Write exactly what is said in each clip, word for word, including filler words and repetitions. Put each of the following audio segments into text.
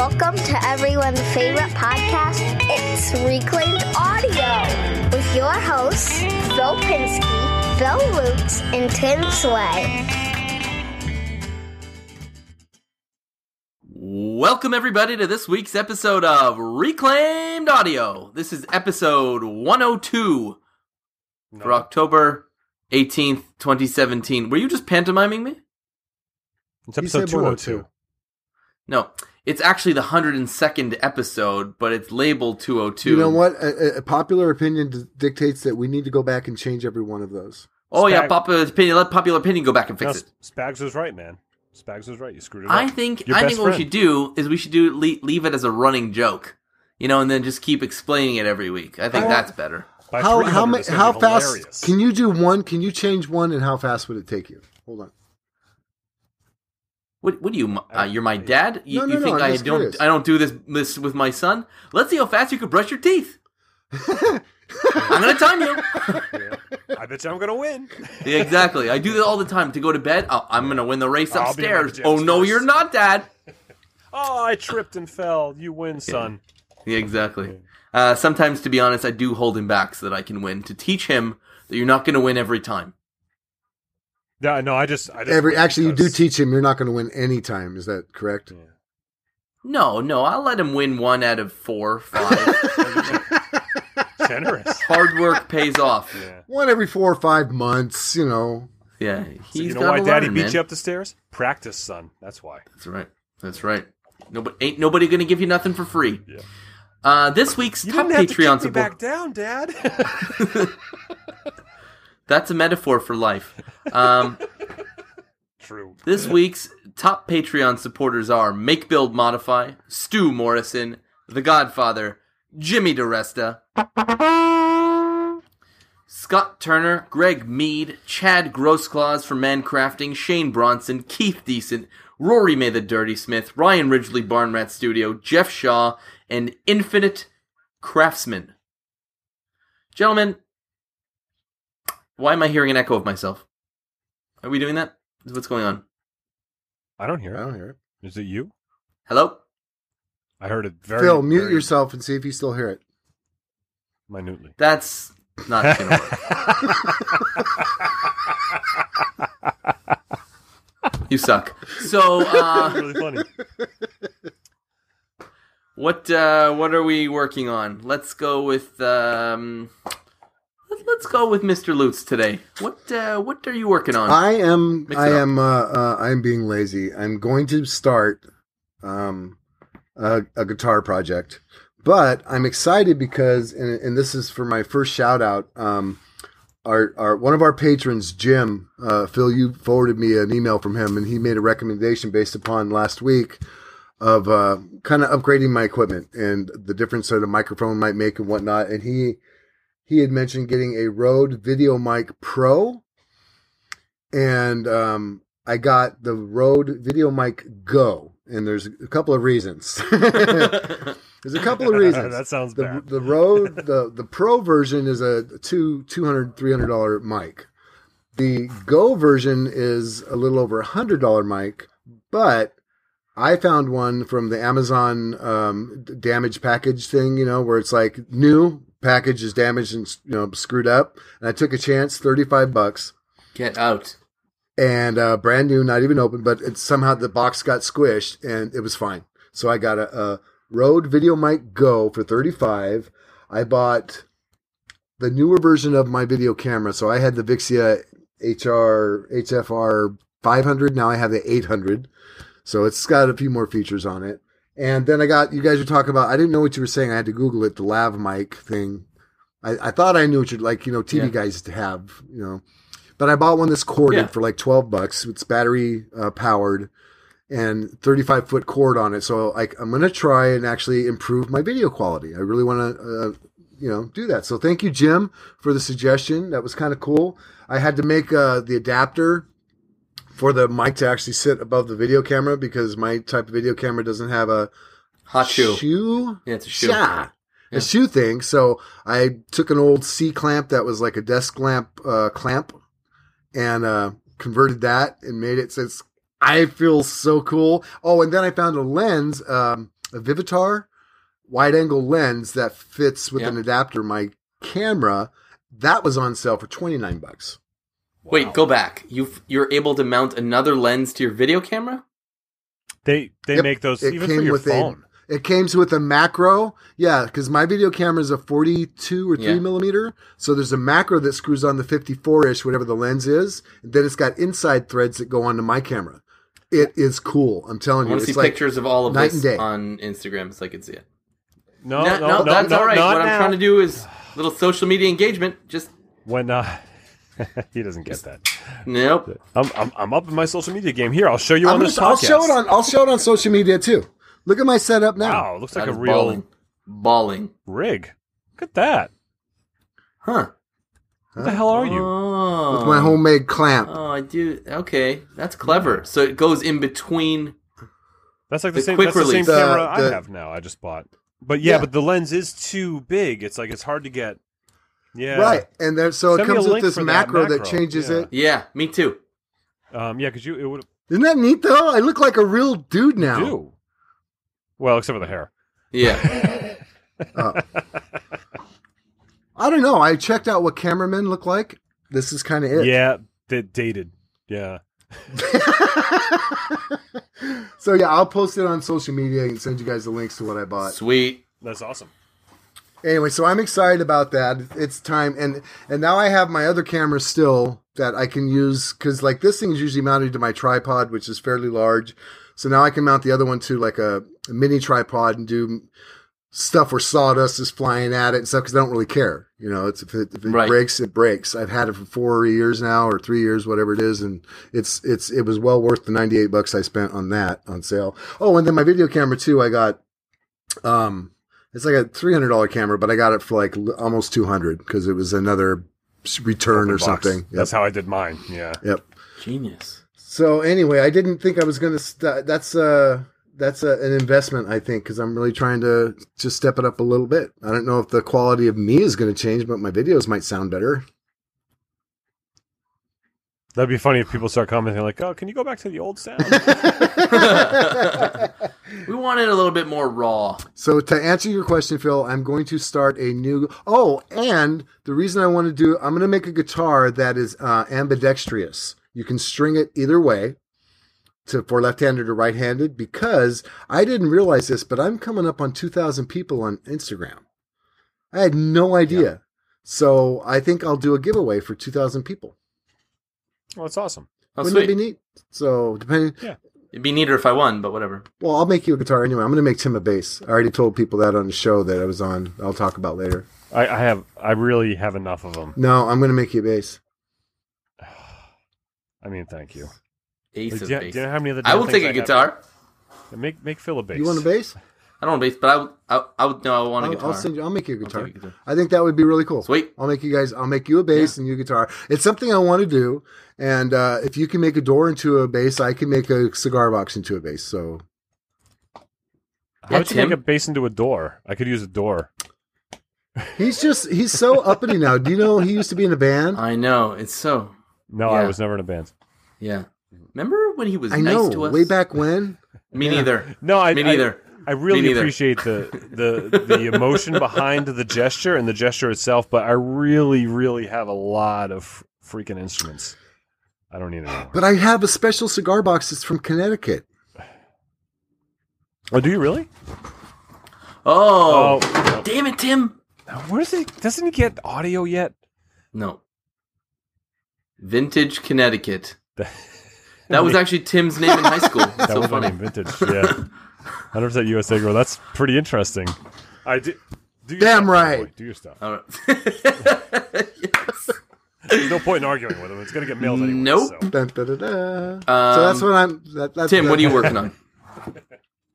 Welcome to everyone's favorite podcast, It's Reclaimed Audio, with your hosts, Phil Pinsky, Phil Lutz, and Tim Sway. Welcome everybody to this week's episode of Reclaimed Audio. This is episode one oh two no. for October eighteenth, twenty seventeen. Were you just pantomiming me? It's episode two oh two. No, it's actually the one hundred second episode, but it's labeled two oh two. You know what? A, a popular opinion d- dictates that we need to go back and change every one of those. Oh, Spag- yeah, popular opinion. Let popular opinion go back and fix no, it. Spags was right, man. Spags was right. You screwed it I up. Think, I think friend. What we should do is we should do leave, leave it as a running joke, you know, and then just keep explaining it every week. I think uh, that's better. How how ma- how fast hilarious. Can you do one? Can you change one, and how fast would it take you? Hold on. What? What do you? Uh, you're my dad. You, no, no, you think no, I don't? Curious. I don't do this, this with my son. Let's see how fast you can brush your teeth. I'm gonna time you. Yeah. I bet you I'm gonna win. Yeah, exactly. I do that all the time. To go to bed, I'll, I'm gonna win the race I'll upstairs. Oh no, first. You're not, Dad. Oh, I tripped and fell. You win, son. Yeah, yeah exactly. Yeah. Uh, sometimes, to be honest, I do hold him back so that I can win to teach him that you're not gonna win every time. No, no, I just... I just Every, actually, you do teach him you're not going to win any time. Is that correct? Yeah. No, no. I'll let him win one out of four, five. Generous. Hard work pays off. Yeah. One every four or five months, you know. Yeah. So you know why Daddy learn, beat man. You up the stairs? Practice, son. That's why. That's right. That's right. Nobody, ain't nobody going to give you nothing for free. Yeah. Uh, this week's you top Patreon support... You didn't have to kick me back down, Dad. That's a metaphor for life. Um, True. This week's top Patreon supporters are Make Build Modify, Stu Morrison, The Godfather, Jimmy DiResta, Scott Turner, Greg Mead, Chad Grossclaws from Mancrafting, Shane Bronson, Keith Decent, Rory May the Dirty Smith, Ryan Ridgely Barn Rat Studio, Jeff Shaw, and Infinite Craftsman. Gentlemen, why am I hearing an echo of myself? Are we doing that? What's going on? I don't hear it. I don't hear it. Is it you? Hello? I heard it very... Phil, mute very... yourself and see if you still hear it. Minutely. That's not going to work. You suck. So, uh... That's really funny. What, uh, what are we working on? Let's go with, um... Let's go with Mister Lutz today. What uh, what are you working on? I am I am uh, uh, I'm being lazy. I'm going to start um, a, a guitar project, but I'm excited because and, and this is for my first shout out. Um, our our one of our patrons, Jim, uh, Phil, you forwarded me an email from him, and he made a recommendation based upon last week of uh, kind of upgrading my equipment and the difference that a microphone might make and whatnot, and he. He had mentioned getting a Rode VideoMic Pro, and um, I got the Rode VideoMic Go, and there's a couple of reasons. There's a couple of reasons. That sounds the, bad. The Rode, the, the Pro version is a two, two hundred dollars, three hundred dollars mic. The Go version is a little over a one hundred dollars mic, but I found one from the Amazon um, damage package thing, you know, where it's like new, package is damaged and you know screwed up, and I took a chance, thirty-five bucks. Get out. And uh, brand new, not even open, but it, somehow the box got squished, and it was fine. So I got a, a Rode VideoMic Go for thirty-five. I bought the newer version of my video camera, so I had the Vixia H R H F R five hundred. Now I have the eight hundred, so it's got a few more features on it. And then I got, you guys were talking about, I didn't know what you were saying. I had to Google it, the lav mic thing. I, I thought I knew what you'd like, you know, T V yeah. guys to have, you know. But I bought one that's corded yeah. for like twelve bucks. It's battery uh, powered and thirty-five foot cord on it. So I, I'm going to try and actually improve my video quality. I really want to, uh, you know, do that. So thank you, Jim, for the suggestion. That was kind of cool. I had to make uh, the adapter for the mic to actually sit above the video camera because my type of video camera doesn't have a hot shoe. shoe? Yeah, it's a shoe. Yeah. A shoe thing. So I took an old C clamp that was like a desk lamp uh, clamp and uh, converted that and made it. So it's, I feel so cool. Oh, and then I found a lens, um, a Vivitar wide angle lens that fits with yep. an adapter my camera. That was on sale for twenty-nine bucks. Wow. Wait, go back. You've, you're able to mount another lens to your video camera? They they yep. make those it even for your phone. A, it came with a macro. Yeah, because my video camera is a forty-two or three yeah. millimeter. So there's a macro that screws on the fifty-four-ish, whatever the lens is. And then it's got inside threads that go onto my camera. It is cool. I'm telling you. I want to see like pictures of all of this on Instagram so I can see it. No, no, no, no that's no, all right. What now. I'm trying to do is a little social media engagement. Just when uh, he doesn't get that. Nope. I'm, I'm I'm up in my social media game here. I'll show you I'm on this podcast. I'll show it on. I'll show it on social media too. Look at my setup now. Wow, looks that like a real balling. balling rig. Look at that. Huh. What the hell are you? Oh. With my homemade clamp. Oh, I do. Okay, that's clever. So it goes in between. That's like the, the same. That's the same the, camera the, I have now. I just bought. But yeah, yeah, but the lens is too big. It's like it's hard to get. Yeah, right. And there, so Send it comes with this macro that, macro that changes yeah. it. Yeah, me too. Um, yeah, because you it would. Isn't that neat though? I look like a real dude now. You do. Well, except for the hair. Yeah. oh. I don't know. I checked out what cameramen look like. This is kind of it. Yeah, that dated. Yeah. So, yeah, I'll post it on social media and send you guys the links to what I bought. Sweet. That's awesome. Anyway, so I'm excited about that. It's time. And and now I have my other camera still that I can use because, like, this thing is usually mounted to my tripod, which is fairly large. So now I can mount the other one to, like, a, a mini tripod and do stuff where sawdust is flying at it and stuff because I don't really care. You know, it's if it, if it right. breaks, it breaks. I've had it for four years now or three years, whatever it is, and it's it's it was well worth the ninety-eight bucks I spent on that on sale. Oh, and then my video camera too. I got um, it's like a three hundred dollar camera, but I got it for like almost two hundred because it was another return Open or box. something. Yep. That's how I did mine. Yeah. Yep. Genius. So anyway, I didn't think I was gonna. St- that's uh. That's a, an investment, I think, because I'm really trying to just step it up a little bit. I don't know if the quality of me is going to change, but my videos might sound better. That'd be funny if people start commenting like, oh, can you go back to the old sound? We want it a little bit more raw. So to answer your question, Phil, I'm going to start a new... Oh, and the reason I want to do... I'm going to make a guitar that is uh, ambidextrous. You can string it either way. To, for left-handed or right-handed, because I didn't realize this, but I'm coming up on two thousand people on Instagram. I had no idea. Yeah. So I think I'll do a giveaway for two thousand people. Well, that's awesome. Oh, Wouldn't sweet. it be neat? So depending... Yeah. It'd be neater if I won, but whatever. Well, I'll make you a guitar anyway. I'm going to make Tim a bass. I already told people that on the show that I was on. I'll talk about later. I, I have. I really have enough of them. No, I'm going to make you a bass. I mean, thank you. Ace like, of do you, bass. Do you know how many other I will take a I guitar. Have? Make make Phil a bass. You want a bass? I don't want a bass, but I would. I would no. I want a I'll, guitar. I'll send you. I'll make you a guitar. a guitar. I think that would be really cool. Sweet. I'll make you guys. I'll make you a bass yeah. and you a guitar. It's something I want to do. And uh, if you can make a door into a bass, I can make a cigar box into a bass. So how would you make a bass into a door? I could use a door. He's just. He's so uppity now. Do you know he used to be in a band? I know. It's so. No, yeah. I was never in a band. Yeah. Remember when he was I nice know, to us? Way back when? Me yeah. neither. No, I, Me neither. I, I really appreciate the, the, the emotion behind the gesture and the gesture itself, but I really, really have a lot of freaking instruments. I don't need anymore. But I have a special cigar box that's from Connecticut. Oh, do you really? Oh. oh. Damn it, Tim. Where is it? Doesn't he get audio yet? No. Vintage Connecticut. That was actually Tim's name in high school. That's that so was funny. My name, vintage, yeah. one hundred percent U S A girl. That's pretty interesting. I do. do your Damn stuff, right. Boy. Do your stuff. All right. Yes. There's no point in arguing with him. It's gonna get mailed anyway. Nope. So, dun, da, da, da. Um, so that's what I'm. That, that's Tim, what, what are you working on?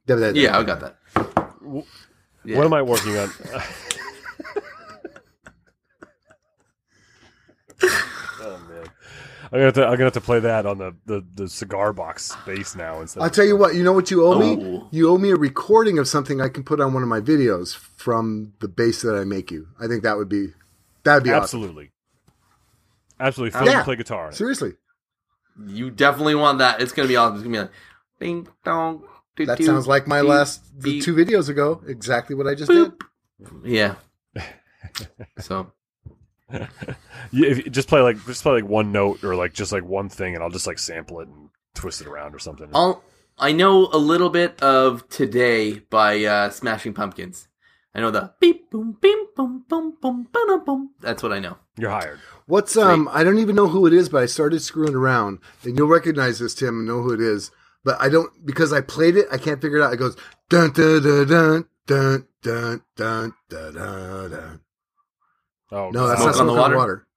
Yeah, I got that. What yeah. am I working on? I'm gonna, have to, I'm gonna have to play that on the, the, the cigar box space now. Instead I'll tell you what. You know what you owe me? Oh. You owe me a recording of something I can put on one of my videos from the bass that I make you. I think that would be that would be absolutely, awesome. absolutely. Phil yeah. play guitar. Seriously, you definitely want that. It's gonna be awesome. It's gonna be like ding dong do, that do, sounds like my do, last the two videos ago. Exactly what I just boop. did. Yeah. So. Yeah, if you just play like just play like one note or like just like one thing, and I'll just like sample it and twist it around or something. I'll, I know a little bit of Today by uh, Smashing Pumpkins. I know the beep boom beep boom boom boom boom boom. That's what I know. You're hired. What's um? Sweet. I don't even know who it is, but I started screwing around, and you'll recognize this, Tim, and know who it is. But I don't because I played it. I can't figure it out. It goes dun dun dun dun dun dun dun dun dun. dun. Oh, no, that's not Smoke on the Water. water.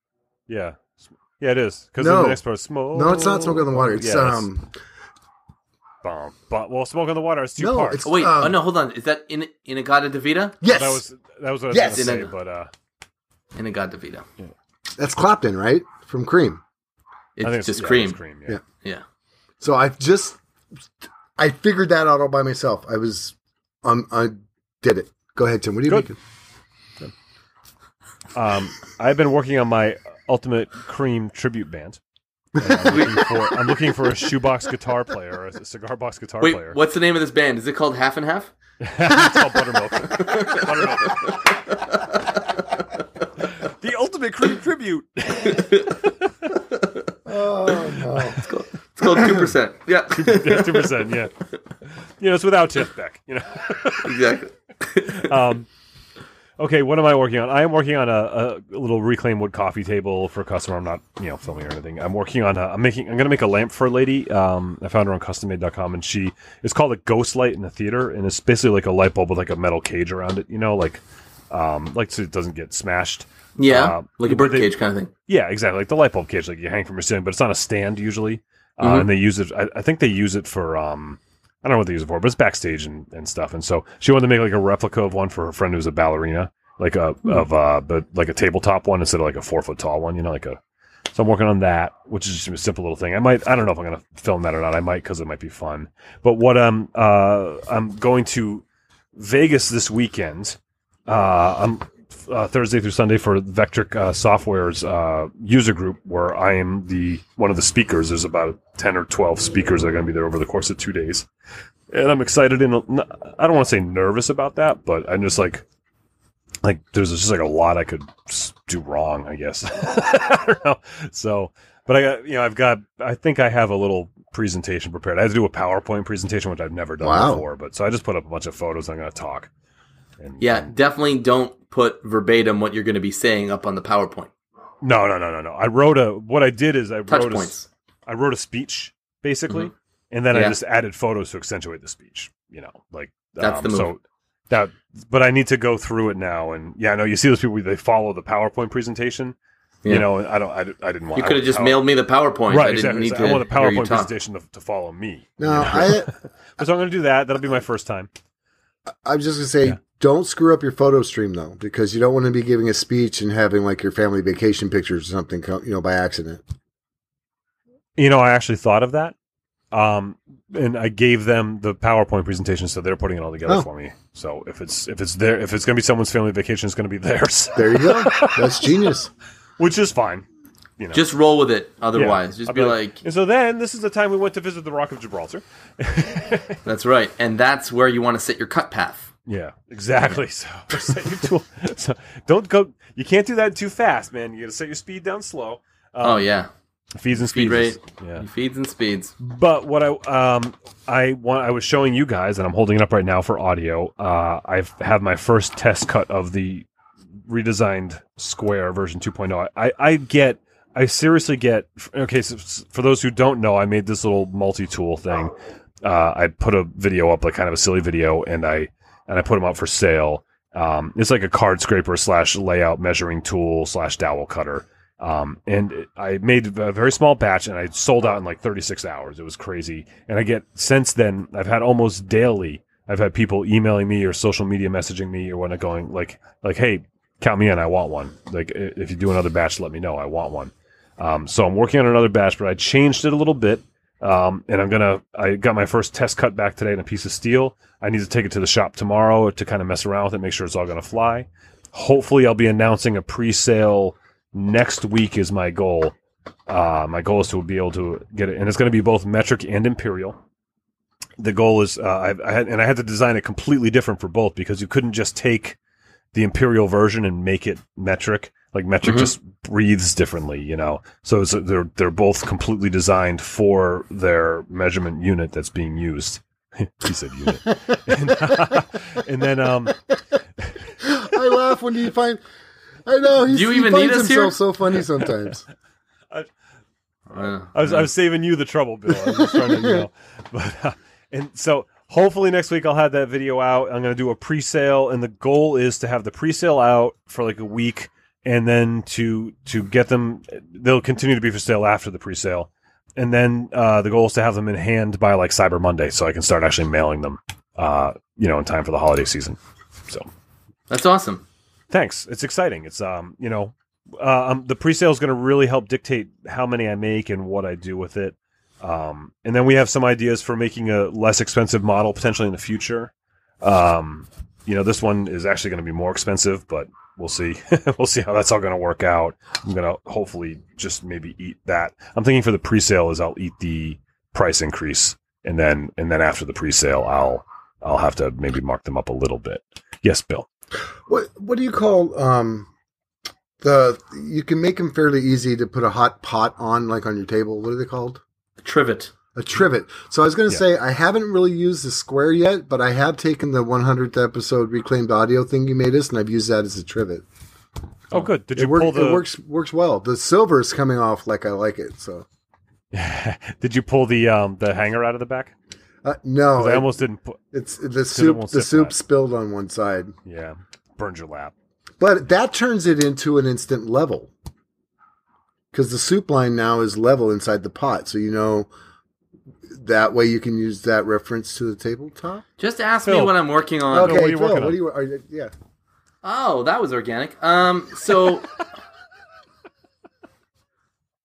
Yeah. Yeah, it is. Because no. the next part is Smoke. No, it's not Smoke on the Water. It's, yeah, um... Bomb. Bomb. Well, Smoke on the Water is two no, parts. It's, oh, wait. Uh... Oh, no, hold on. Is that in In-A-Gadda-Da-Vida? Yes. That was, that was what I was yes. going to say, in a... but... Uh... In-A-Gadda-Da-Vida. Yeah. That's Clapton, right? From Cream. It's, I think it's just yeah, Cream. It Cream yeah. yeah. Yeah. So I just... I figured that out all by myself. I was... Um, I did it. Go ahead, Tim. What do you think? Um, I've been working on my Ultimate Cream tribute band. I'm looking, for, I'm looking for a shoebox guitar player or a cigar box guitar Wait, player. What's the name of this band? Is it called Half and Half? It's called Buttermilk. Buttermilk. The Ultimate Cream tribute. Oh, no. It's called, it's called two percent. Yeah. two percent, yeah. You know, it's without Tiff Beck. You know? Exactly. Um, Okay, what am I working on? I am working on a, a little reclaimed wood coffee table for a customer. I'm not, you know, filming or anything. I'm working on. A, I'm making. I'm gonna make a lamp for a lady. Um, I found her on custom made dot com, and she. It's called a ghost light in the theater, and it's basically like a light bulb with like a metal cage around it. You know, like, um, like so it doesn't get smashed. Yeah, uh, like a bird they, cage kind of thing. Yeah, exactly. Like the light bulb cage, like you hang from your ceiling, but it's on a stand usually. Uh, mm-hmm. And they use it. I, I think they use it for. Um, I don't know what they use it for, but it's backstage and, and stuff. And so she wanted to make like a replica of one for her friend who's a ballerina, like a mm-hmm. of uh, but like a tabletop one instead of like a four foot tall one, you know, like a. So I'm working on that, which is just a simple little thing. I might, I don't know if I'm gonna film that or not. I might because it might be fun. But what um uh I'm going to Vegas this weekend. Uh, I'm uh, Thursday through Sunday for Vectric uh, Software's uh, user group where I am the one of the speakers. There's about ten or twelve speakers that are going to be there over the course of two days. And I'm excited and I don't want to say nervous about that, but I'm just like, like there's just like a lot I could do wrong, I guess. I don't know. So, but I got, you know, I've got, I think I have a little presentation prepared. I have to do a PowerPoint presentation, which I've never done wow. before, but so I just put up a bunch of photos. I'm going to talk. And, yeah, and definitely don't put verbatim what you're going to be saying up on the PowerPoint. No, no, no, no, no. I wrote a, what I did is I Touch wrote points. a, I wrote a speech basically. Mm-hmm. And then yeah. I just added photos to accentuate the speech, you know, like that's um, the move. So that, but I need to go through it now. And yeah, I know you see those people, they follow the PowerPoint presentation, yeah. you know, and I don't, I, I didn't want You could have just power, mailed me the PowerPoint. Right. I didn't exactly. need so to I want the PowerPoint presentation to, to follow me. No, you know? I, but so I'm going to do that. That'll be my first time. I'm just going to say, yeah. don't screw up your photo stream though, because you don't want to be giving a speech and having like your family vacation pictures or something, you know, by accident. You know, I actually thought of that. Um, and I gave them the PowerPoint presentation, so they're putting it all together oh. for me. So if it's if it's there, if it's going to be someone's family vacation, it's going to be theirs. There you go. That's genius. Which is fine. You know. Just roll with it. Otherwise, yeah. just I'll be, be like, like. And so then, this is the time we went to visit the Rock of Gibraltar. That's right, and that's where you want to set your cut path. Yeah, exactly. So, set your tool. So don't go. You can't do that too fast, man. You got to set your speed down slow. Um, oh yeah. Feeds and speed speeds. rate. Yeah. Feeds and speeds. But what I um I want I was showing you guys, and I'm holding it up right now for audio. Uh, I have my first test cut of the redesigned Square version two point oh. I I get I seriously get okay. So for those who don't know, I made this little multi-tool thing. Uh, I put a video up, like kind of a silly video, and I and I put them up for sale. Um, it's like a card scraper slash layout measuring tool slash dowel cutter. Um, and I made a very small batch and I sold out in like thirty-six hours. It was crazy. And I get, since then I've had almost daily, I've had people emailing me or social media messaging me or whatnot going like, like, hey, count me in. I want one. Like if you do another batch, let me know. I want one. Um, so I'm working on another batch, but I changed it a little bit. Um, and I'm going to, I got my first test cut back today in a piece of steel. I need to take it to the shop tomorrow to kind of mess around with it, make sure it's all going to fly. Hopefully I'll be announcing a pre-sale next week is my goal. Uh, my goal is to be able to get it, and it's going to be both metric and imperial. the goal is, uh, I, I had, and I had to design it completely different for both, because you couldn't just take the Imperial version and make it metric. Like metric mm-hmm. just breathes differently, you know. So it's, they're they're both completely designed for their measurement unit that's being used. He said unit, and, uh, and then um, I laugh when you find. I know he's, you he even finds need us himself here? So funny sometimes. I, uh, I was I was saving you the trouble, Bill. I was just trying to, you know, but uh, and so. Hopefully next week I'll have that video out. I'm going to do a pre-sale, and the goal is to have the pre-sale out for like a week, and then to to get them. They'll continue to be for sale after the pre-sale, and then uh, the goal is to have them in hand by like Cyber Monday, so I can start actually mailing them, uh, you know, in time for the holiday season. So that's awesome. Thanks. It's exciting. It's um, you know, uh, um, the pre-sale is going to really help dictate how many I make and what I do with it. Um, and then we have some ideas for making a less expensive model potentially in the future. Um, you know, this one is actually going to be more expensive, but we'll see. We'll see how that's all going to work out. I'm going to hopefully just maybe eat that. I'm thinking for the pre-sale is I'll eat the price increase, and then, and then after the pre-sale, I'll, I'll have to maybe mark them up a little bit. Yes, Bill. What, what do you call, um, the, you can make them fairly easy to put a hot pot on, like on your table. What are they called? Trivet. A trivet. So I was going to yeah. say, I haven't really used the square yet, but I have taken the one hundredth episode Reclaimed Audio thing you made us, and I've used that as a trivet. Oh, good. Did it you work, pull the... It works, works well. The silver is coming off like I like it, so... Did you pull the um, the hanger out of the back? Uh, no. I it, almost didn't... Pu- it's The soup it The soup that. spilled on one side. Yeah. Burned your lap. But that turns it into an instant level. Because the soup line now is level inside the pot, so you know that way you can use that reference to the tabletop. Just ask Phil. me what I'm working on. Okay, Phil, what are you Phil, working what on? Are you, are you, yeah. Oh, that was organic. Um, so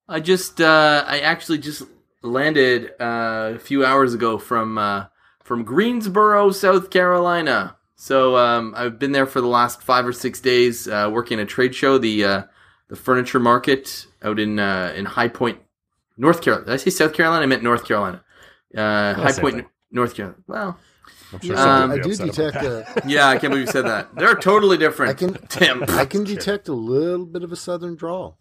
I just uh, I actually just landed uh, a few hours ago from uh, from Greensboro, South Carolina. So um, I've been there for the last five or six days uh, working at a trade show. The uh, The furniture market out in uh, in High Point, North Carolina. Did I say South Carolina? I meant North Carolina. Uh, High Point, thing. North Carolina. Well, I'm sure um, I do detect. A... Yeah, I can't believe you said that. They're totally different. I can, Tim. I can detect a little bit of a southern drawl.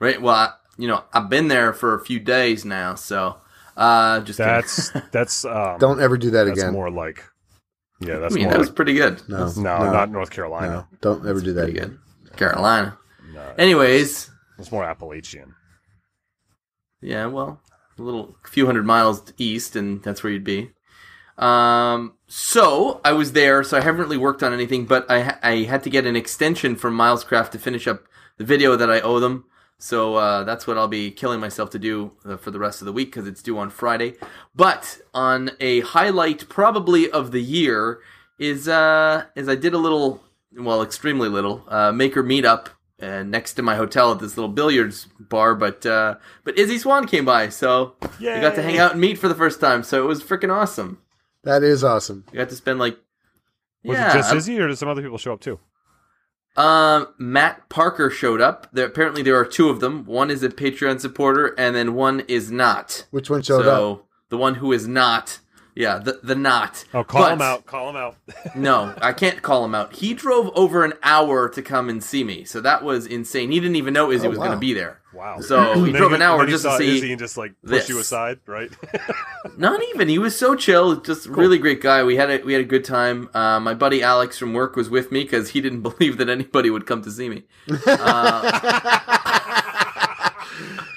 Right. Well, I, you know, I've been there for a few days now, so uh, just that's that's. Um, Don't ever do that that's again. More like, yeah, that's I mean, more that like, was pretty good. No, no, no, not North Carolina. No, don't ever that's do that again. Good. Carolina. No, anyways, it's more Appalachian. Yeah, well, a little few hundred miles east, and that's where you'd be. Um, so I was there, so I haven't really worked on anything, but I ha- I had to get an extension from Milescraft to finish up the video that I owe them. So uh, that's what I'll be killing myself to do uh, for the rest of the week, because it's due on Friday. But on a highlight, probably of the year, is uh is I did a little. Well, extremely little. Uh, maker meetup uh, next to my hotel at this little billiards bar, but uh, but Izzy Swan came by, so Yay. we got to hang out and meet for the first time. So it was freaking awesome. That is awesome. We got to spend like was yeah, it just Izzy, or did some other people show up too? Um, Matt Parker showed up. There, apparently, there are two of them. One is a Patreon supporter, and then one is not. Which one showed so, up? The one who is not. Yeah, the the not. Oh, call but, him out. Call him out. No, I can't call him out. He drove over an hour to come and see me, so that was insane. He didn't even know Izzy oh, was wow. going to be there. Wow. So he drove an hour just to see Izzy and just like push this. you aside, right? Not even. He was so chill. Just cool. Really great guy. We had a, we had a good time. Uh, my buddy Alex from work was with me because he didn't believe that anybody would come to see me. Uh,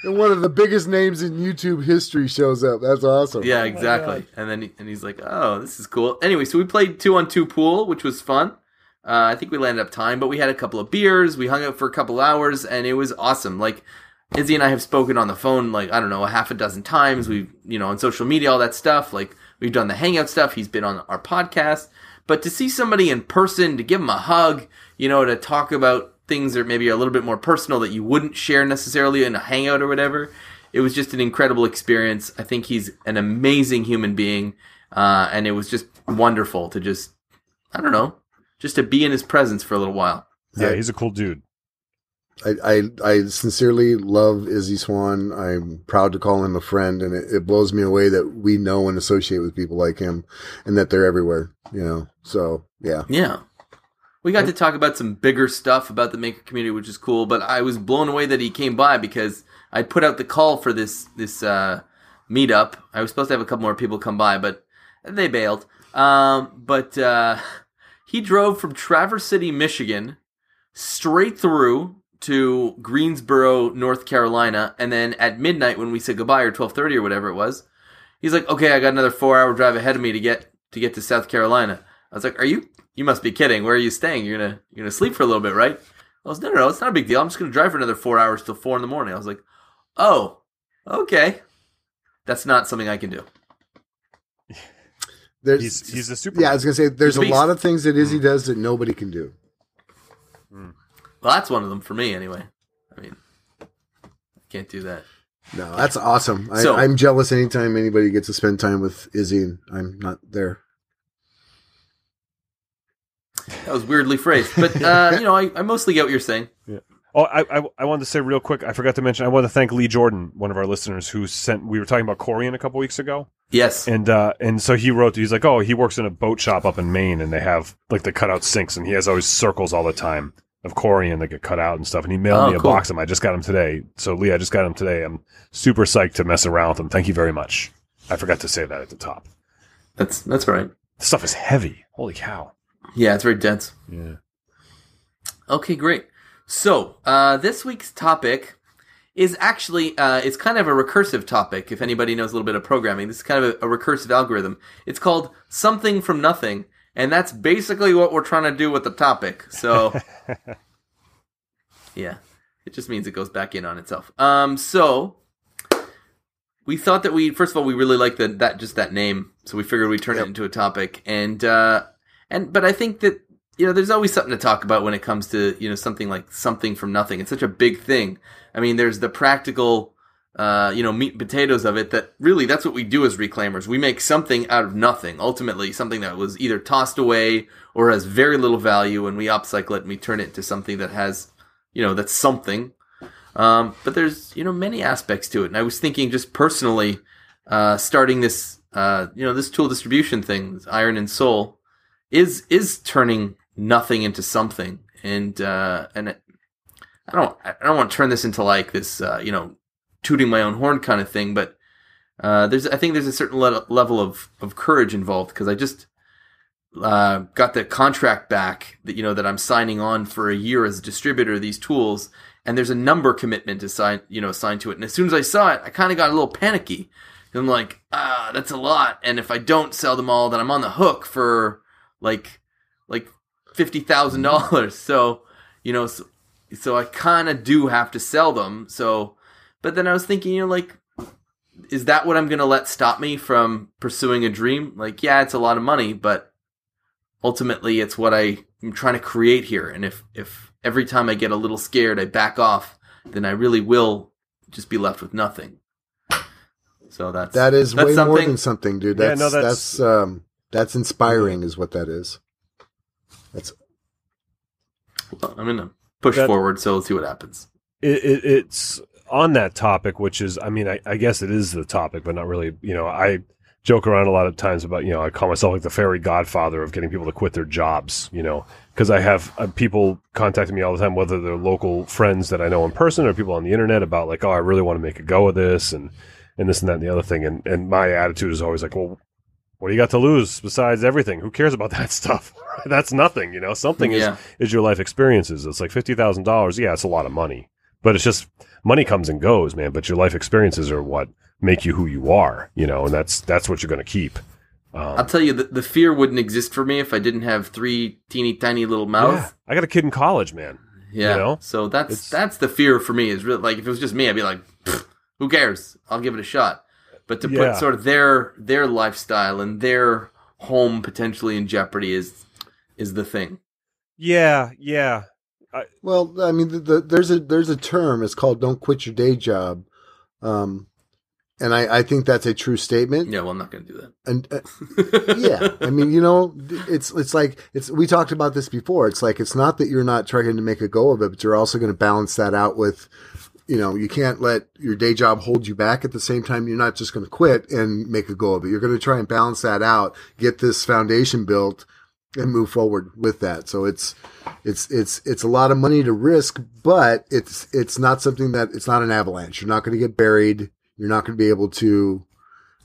and one of the biggest names in YouTube history shows up. That's awesome. Yeah, exactly. Oh and then he, and he's like, "Oh, this is cool." Anyway, so we played two on two pool, which was fun. Uh, I think we landed up time, but we had a couple of beers. We hung out for a couple hours, and it was awesome. Like Izzy and I have spoken on the phone, like I don't know, a half a dozen times. We've you know on social media, all that stuff. Like we've done the hangout stuff. He's been on our podcast, but to see somebody in person, to give him a hug, you know, to talk about things that maybe are a little bit more personal that you wouldn't share necessarily in a hangout or whatever. It was just an incredible experience. I think he's an amazing human being, uh, and it was just wonderful to just, I don't know, just to be in his presence for a little while. Yeah, he's a cool dude. I, I, I sincerely love Izzy Swan. I'm proud to call him a friend, and it, it blows me away that we know and associate with people like him and that they're everywhere, you know? So, yeah. Yeah. We got to talk about some bigger stuff about the maker community, which is cool, but I was blown away that he came by because I put out the call for this, this, uh, meetup. I was supposed to have a couple more people come by, but they bailed. Um, but, uh, he drove from Traverse City, Michigan, straight through to Greensboro, North Carolina, and then at midnight when we said goodbye, or twelve thirty or whatever it was, he's like, okay, I got another four-hour drive ahead of me to get to get to South Carolina. I was like, are you, you must be kidding. Where are you staying? You're gonna, you're gonna sleep for a little bit, right? I was, no, no, no, it's not a big deal. I'm just gonna drive for another four hours till four in the morning. I was like, oh, okay. That's not something I can do. There's, he's, he's a super. Yeah, I was gonna say, there's a lot of things that Izzy does that nobody can do. Mm. Well, that's one of them for me, anyway. I mean, I can't do that. No, that's awesome. I, so, I'm jealous anytime anybody gets to spend time with Izzy, and I'm not there. That was weirdly phrased, but uh, you know, I, I mostly get what you're saying. Yeah. Oh, I, I I wanted to say real quick. I forgot to mention. I want to thank Lee Jordan, one of our listeners, who sent. We were talking about Corian a couple weeks ago. Yes, and uh, and so he wrote. He's like, oh, he works in a boat shop up in Maine, and they have like the cutout sinks, and he has always circles all the time of Corian that get cut out and stuff. And he mailed oh, me a cool. box of them. I just got them today. So Lee, I just got them today. I'm super psyched to mess around with them. Thank you very much. I forgot to say that at the top. That's that's right. This stuff is heavy. Holy cow. Yeah, it's very dense. Yeah. Okay, great. So, uh, this week's topic is actually, uh, it's kind of a recursive topic, if anybody knows a little bit of programming. This is kind of a, a recursive algorithm. It's called Something from Nothing, and that's basically what we're trying to do with the topic. So, yeah, it just means it goes back in on itself. Um, so, we thought that we, first of all, we really liked the, that just that name, so we figured we'd turn yep. it into a topic. And, uh, and but I think that, you know, there's always something to talk about when it comes to, you know, something like something from nothing. It's such a big thing. I mean, there's the practical, uh, you know, meat and potatoes of it that really that's what we do as reclaimers. We make something out of nothing, ultimately something that was either tossed away or has very little value, and we upcycle it and we turn it into something that has, you know, that's something. Um, but there's, you know, many aspects to it. And I was thinking just personally uh, starting this, uh, you know, this tool distribution thing, this Iron and Soul, is is turning nothing into something, and uh, and it, I don't I don't want to turn this into like this uh, you know, tooting my own horn kind of thing, but uh, there's I think there's a certain le- level of, of courage involved because I just uh, got the contract back that you know that I'm signing on for a year as a distributor of these tools, and there's a number commitment to sign you know assigned to it, and as soon as I saw it, I kind of got a little panicky. And I'm like, ah, that's a lot, and if I don't sell them all, then I'm on the hook for like like. fifty thousand dollars. So, you know, so, so I kind of do have to sell them. So, but then I was thinking, you know, like, is that what I'm going to let stop me from pursuing a dream? Like, yeah, it's a lot of money, but ultimately it's what I am trying to create here. And if, if every time I get a little scared, I back off, then I really will just be left with nothing. So that's, that is that's way something. More than something, dude. That's, yeah, no, that's, that's, um, that's inspiring is what that is. That's. I'm gonna push that, forward, so let's see what happens. It, it, it's on that topic, which is, I mean, I, I guess it is the topic, but not really. You know, I joke around a lot of times about, you know, I call myself like the fairy godfather of getting people to quit their jobs. You know, because I have uh, people contacting me all the time, whether they're local friends that I know in person or people on the internet, about like, oh, I really want to make a go of this, and and this and that and the other thing, and and my attitude is always like, well, what do you got to lose besides everything? Who cares about that stuff? That's nothing, you know. Something yeah. is, is your life experiences. It's like fifty thousand dollars. Yeah, it's a lot of money. But it's just money comes and goes, man. But your life experiences are what make you who you are, you know, and that's that's what you're going to keep. Um, I'll tell you, the, the fear wouldn't exist for me if I didn't have three teeny tiny little mouths. Yeah. I got a kid in college, man. Yeah. You know? So that's it's, that's the fear for me. Is really, like if it was just me, I'd be like, who cares? I'll give it a shot. But to yeah. put sort of their their lifestyle and their home potentially in jeopardy is is the thing. Yeah, yeah. I, well, I mean, the, the, there's a there's a term. It's called "Don't quit your day job," um, And I, I think that's a true statement. Yeah, well, I'm not going to do that. And uh, yeah, I mean, you know, it's it's like it's we talked about this before. It's like it's not that you're not trying to make a go of it, but you're also going to balance that out with, you know, you can't let your day job hold you back. At the same time, you're not just going to quit and make a go of it. You're going to try and balance that out, get this foundation built, and move forward with that. So it's it's it's it's a lot of money to risk, but it's it's not something that it's not an avalanche. You're not going to get buried. You're not going to be able to,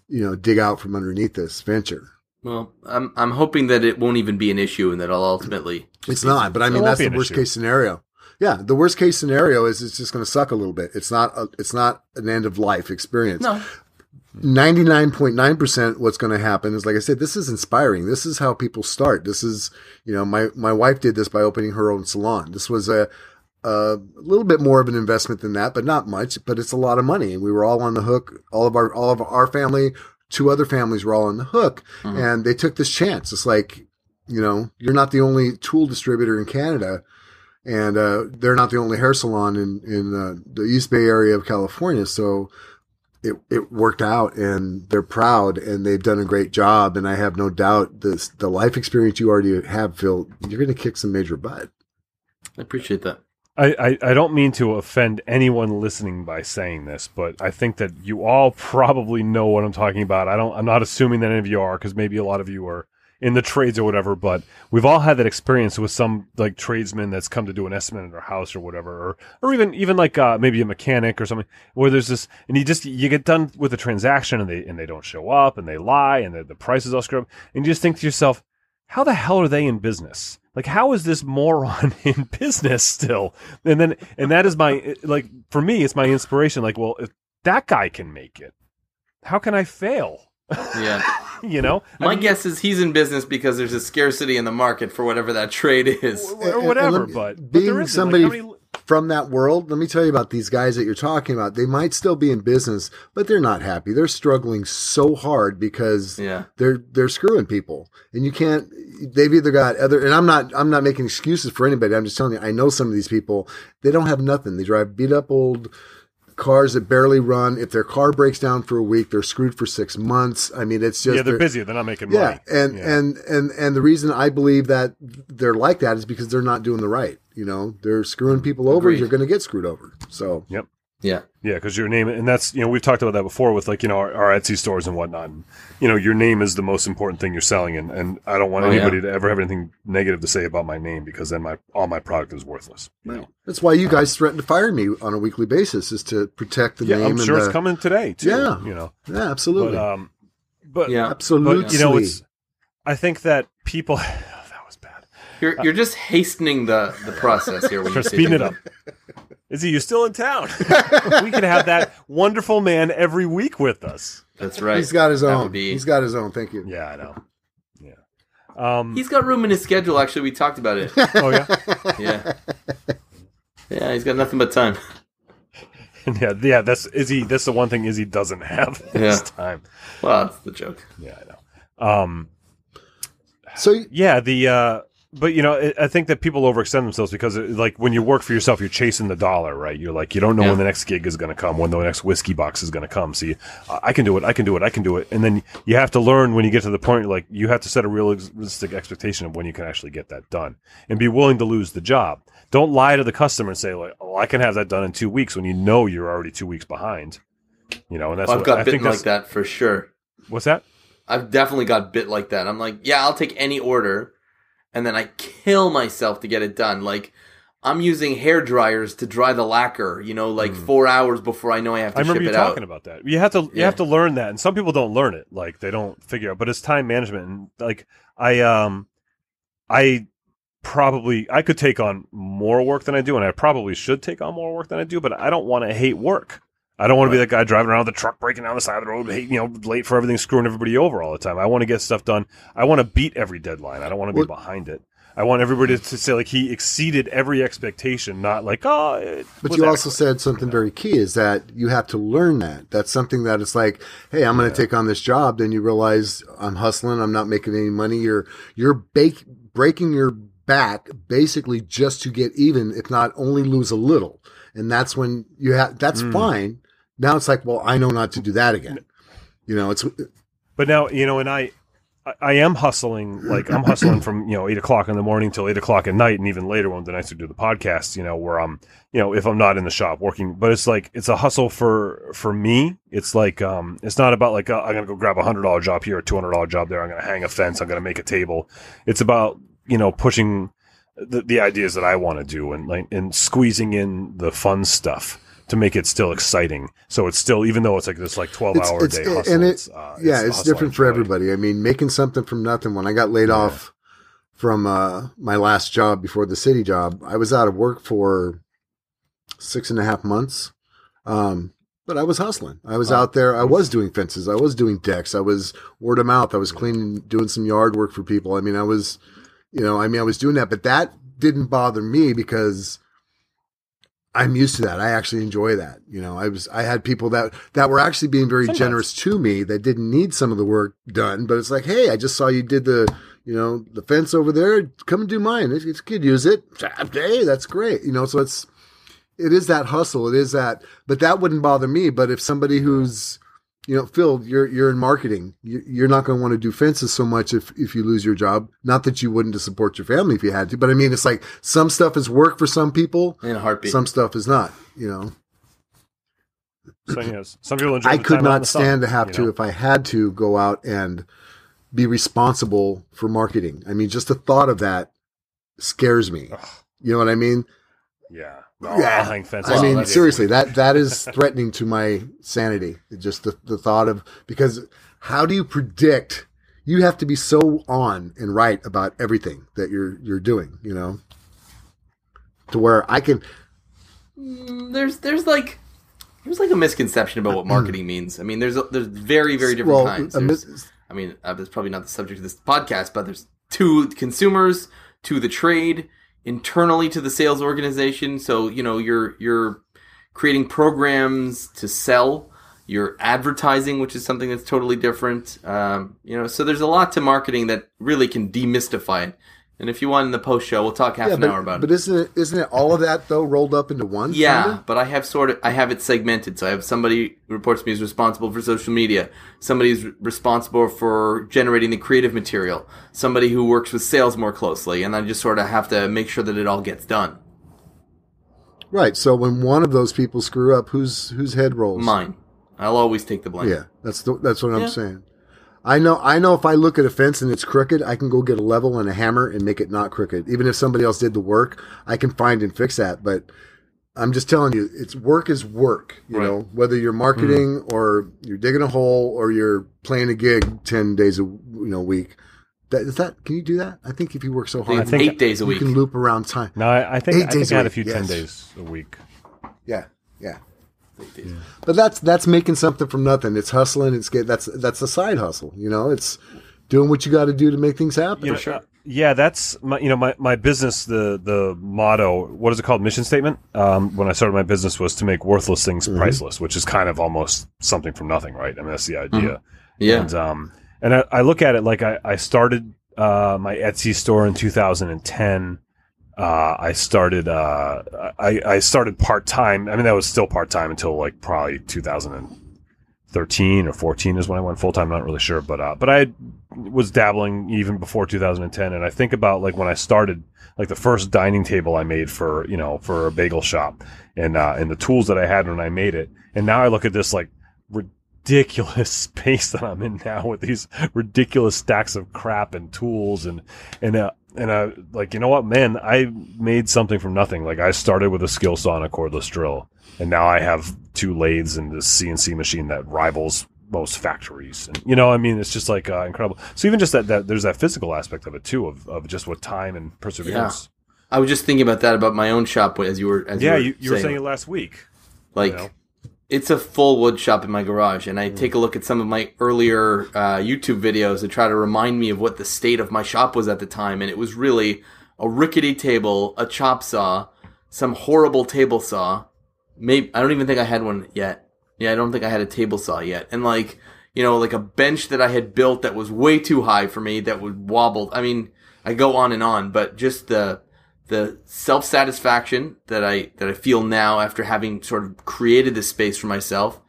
you know, dig out from underneath this venture. Well, I'm I'm hoping that it won't even be an issue and that I'll ultimately... It's not, but I mean, that's the worst case scenario. Yeah, the worst case scenario is it's just going to suck a little bit. It's not a, it's not an end-of-life experience. No. ninety-nine point nine percent what's going to happen is, like I said, this is inspiring. This is how people start. This is, you know, my, my wife did this by opening her own salon. This was a... Uh, a little bit more of an investment than that, but not much. But it's a lot of money, and we were all on the hook. All of our, all of our family, two other families were all on the hook, mm-hmm. and they took this chance. It's like, you know, you're not the only tool distributor in Canada, and uh, they're not the only hair salon in in uh, the East Bay area of California. So it it worked out, and they're proud, and they've done a great job. And I have no doubt this the life experience you already have, Phil. You're going to kick some major butt. I appreciate that. I, I, I don't mean to offend anyone listening by saying this, but I think that you all probably know what I'm talking about. I don't, I'm not assuming that any of you are, because maybe a lot of you are in the trades or whatever, but we've all had that experience with some like tradesman that's come to do an estimate at our house or whatever, or, or even, even like uh, maybe a mechanic or something where there's this, and you just, you get done with a transaction and they, and they don't show up and they lie and the, the price is all screwed up. And you just think to yourself, how the hell are they in business? Like, how is this moron in business still? And then, and that is my, like, for me, it's my inspiration. Like, well, if that guy can make it, how can I fail? Yeah. You know? My I mean, guess is he's in business because there's a scarcity in the market for whatever that trade is. Or whatever, me, but. Being but somebody like, many... from that world, let me tell you about these guys that you're talking about. They might still be in business, but they're not happy. They're struggling so hard because yeah. they're they're screwing people. And you can't... They've either got other, and I'm not, I'm not making excuses for anybody. I'm just telling you, I know some of these people, they don't have nothing. They drive beat up old cars that barely run. If their car breaks down for a week, they're screwed for six months. I mean, it's just, yeah, they're, they're busy. They're not making money. Yeah. And, yeah. and, and, and the reason I believe that they're like that is because they're not doing the right, you know, they're screwing people over. Agreed. You're going to get screwed over. So, yep. Yeah. Yeah. Cause your name, and that's, you know, we've talked about that before with like, you know, our, our Etsy stores and whatnot. And, you know, your name is the most important thing you're selling. And, and I don't want oh, anybody yeah. to ever have anything negative to say about my name, because then my, all my product is worthless. Right. You know? That's why you guys threaten to fire me on a weekly basis, is to protect the yeah, name. I'm sure and it's the, coming today too. Yeah. You know? Yeah, absolutely. But, um, but yeah, absolutely. But, you know, it's, I think that people, oh, that was bad. You're, you're uh, just hastening the, the process here. When for you speeding it up. Izzy, you're still in town. We could have that wonderful man every week with us. That's right. He's got his that own. Be... He's got his own. Thank you. Yeah, I know. Yeah. Um, he's got room in his schedule, actually. We talked about it. Oh, yeah? Yeah. Yeah, he's got nothing but time. yeah, yeah. That's Izzy. That's the one thing Izzy doesn't have is yeah. time. Well, that's the joke. Yeah, I know. Um, so, yeah, the... Uh, But, you know, I think that people overextend themselves because, like, when you work for yourself, you're chasing the dollar, right? You're like, you don't know yeah. when the next gig is going to come, when the next whiskey box is going to come. So you, I can do it, I can do it, I can do it. And then you have to learn when you get to the point, like, you have to set a realistic expectation of when you can actually get that done and be willing to lose the job. Don't lie to the customer and say, like, oh, I can have that done in two weeks when you know you're already two weeks behind. You know, and that's well, I've what, got I bitten think like that for sure. What's that? I've definitely got bit like that. I'm like, yeah, I'll take any order. And then I kill myself to get it done. Like, I'm using hair dryers to dry the lacquer, you know, like mm. four hours before I know I have to I ship it out. I remember you talking about that. You have to, you yeah. have to learn that. And some people don't learn it. Like, they don't figure out. But it's time management. And, like, I um, I probably, I could take on more work than I do. And I probably should take on more work than I do. But I don't want to hate work. I don't want right. to be that guy driving around with a truck breaking down the side of the road, you know, late for everything, screwing everybody over all the time. I want to get stuff done. I want to beat every deadline. I don't want to be well, behind it. I want everybody to say, like, he exceeded every expectation, not like, oh. It but you also said something very key is that you have to learn that. That's something that it's like, hey, I'm going to yeah. take on this job. Then you realize I'm hustling. I'm not making any money. You're you're bake, breaking your back basically just to get even, if not only lose a little. And that's when you have – that's mm. fine. Now it's like, well, I know not to do that again. You know, it's. But now, you know, and I, I am hustling. Like I'm hustling from, you know, eight o'clock in the morning till eight o'clock at night, and even later when the nights to do the podcast. You know, where I'm, you know, if I'm not in the shop working, but it's like it's a hustle for for me. It's like um, it's not about like uh, I'm gonna go grab a hundred dollar job here, a two hundred dollar job there. I'm gonna hang a fence. I'm gonna make a table. It's about, you know, pushing the the ideas that I want to do, and like and squeezing in the fun stuff to make it still exciting. So it's still, even though it's like this like twelve hour it's, it's, day hustle. And it, it's, uh, yeah, it's, it's different for everybody. I mean, making something from nothing. When I got laid yeah. off from uh, my last job before the city job, I was out of work for six and a half months. Um, but I was hustling. I was oh. out there. I was doing fences. I was doing decks. I was word of mouth. I was cleaning, doing some yard work for people. I mean, I was, you know, I mean, I was doing that, but that didn't bother me because I'm used to that. I actually enjoy that. You know, I was, I had people that, that were actually being very Sometimes. generous to me that didn't need some of the work done, but it's like, hey, I just saw you did the, you know, the fence over there. Come and do mine. It, it could use it. Hey, that's great. You know, so it's, it is that hustle. It is that, but that wouldn't bother me. But if somebody who's, you know, Phil, you're, you're in marketing, you, you're not going to want to do fences so much if, if you lose your job. Not that you wouldn't, to support your family if you had to, but I mean, it's like some stuff is work for some people. In a heartbeat. Some stuff is not, you know. So, yes, some people enjoy the I could time not the stand sun, to have you know? to, if I had to go out and be responsible for marketing. I mean, just the thought of that scares me. Ugh. You know what I mean? Yeah. Oh, yeah, I wow, mean, that seriously, is. that that is threatening to my sanity. Just the, the thought of, because how do you predict? You have to be so on and right about everything that you're you're doing, you know, to where I can. There's there's like there's like a misconception about what marketing means. I mean, there's a, there's very very different well, kinds. Mis- I mean, uh, that's probably not the subject of this podcast, but there's to consumers, to the trade. Internally to the sales organization, so you know you're you're creating programs to sell. You're advertising, which is something that's totally different. Um, you know, so there's a lot to marketing that really can demystify it. And if you want in the post show, we'll talk half yeah, an but, hour about but it. But isn't it isn't it all of that though rolled up into one? Yeah, kinda? But I have sort of I have it segmented. So I have somebody who reports to me is responsible for social media. Somebody's responsible for generating the creative material. Somebody who works with sales more closely, and I just sort of have to make sure that it all gets done. Right. So when one of those people screw up, whose whose head rolls? Mine. I'll always take the blame. Yeah, that's the, that's what yeah. I'm saying. I know I know if I look at a fence and it's crooked, I can go get a level and a hammer and make it not crooked. Even if somebody else did the work, I can find and fix that. But I'm just telling you, it's work is work, you right. know, whether you're marketing mm-hmm. or you're digging a hole or you're playing a gig ten days a you know week. That, is that can you do that? I think if you work so hard, I think eight days a week. You can loop around time. No, I, I think, eight I, think I had a few yes. ten days a week. Yeah, yeah. Yeah. But that's that's making something from nothing. It's hustling. It's get, that's that's a side hustle. You know, it's doing what you got to do to make things happen. You know, sure. Yeah, that's my you know my, my business. The the motto. What is it called? Mission statement. Um, when I started my business was to make worthless things mm-hmm. priceless, which is kind of almost something from nothing, right? I mean, that's the idea. Mm-hmm. Yeah. And um, and I, I look at it like I I started uh, my Etsy store in two thousand ten. Uh, I started. Uh, I, I started part time. I mean, that was still part time until like probably two thousand thirteen or fourteen is when I went full time. I'm not really sure, but uh, but I was dabbling even before two thousand ten. And I think about like when I started, like the first dining table I made for you know for a bagel shop, and uh, and the tools that I had when I made it. And now I look at this like ridiculous space that I'm in now with these ridiculous stacks of crap and tools and and. Uh, And I like, you know what, man, I made something from nothing. Like I started with a skill saw and a cordless drill, and now I have two lathes and this C N C machine that rivals most factories. And you know, I mean, it's just like uh, incredible. So even just that, that there's that physical aspect of it too, of, of just what time and perseverance. Yeah. I was just thinking about that about my own shop as you were. As yeah, you, were, you, you saying. were saying it last week. Like. You know? It's a full wood shop in my garage, and I take a look at some of my earlier uh, YouTube videos to try to remind me of what the state of my shop was at the time, and it was really a rickety table, a chop saw, some horrible table saw. Maybe I don't even think I had one yet. Yeah, I don't think I had a table saw yet. And, like, you know, like a bench that I had built that was way too high for me that would wobble. I mean, I go on and on, but just the... the self-satisfaction that I that I feel now after having sort of created this space for myself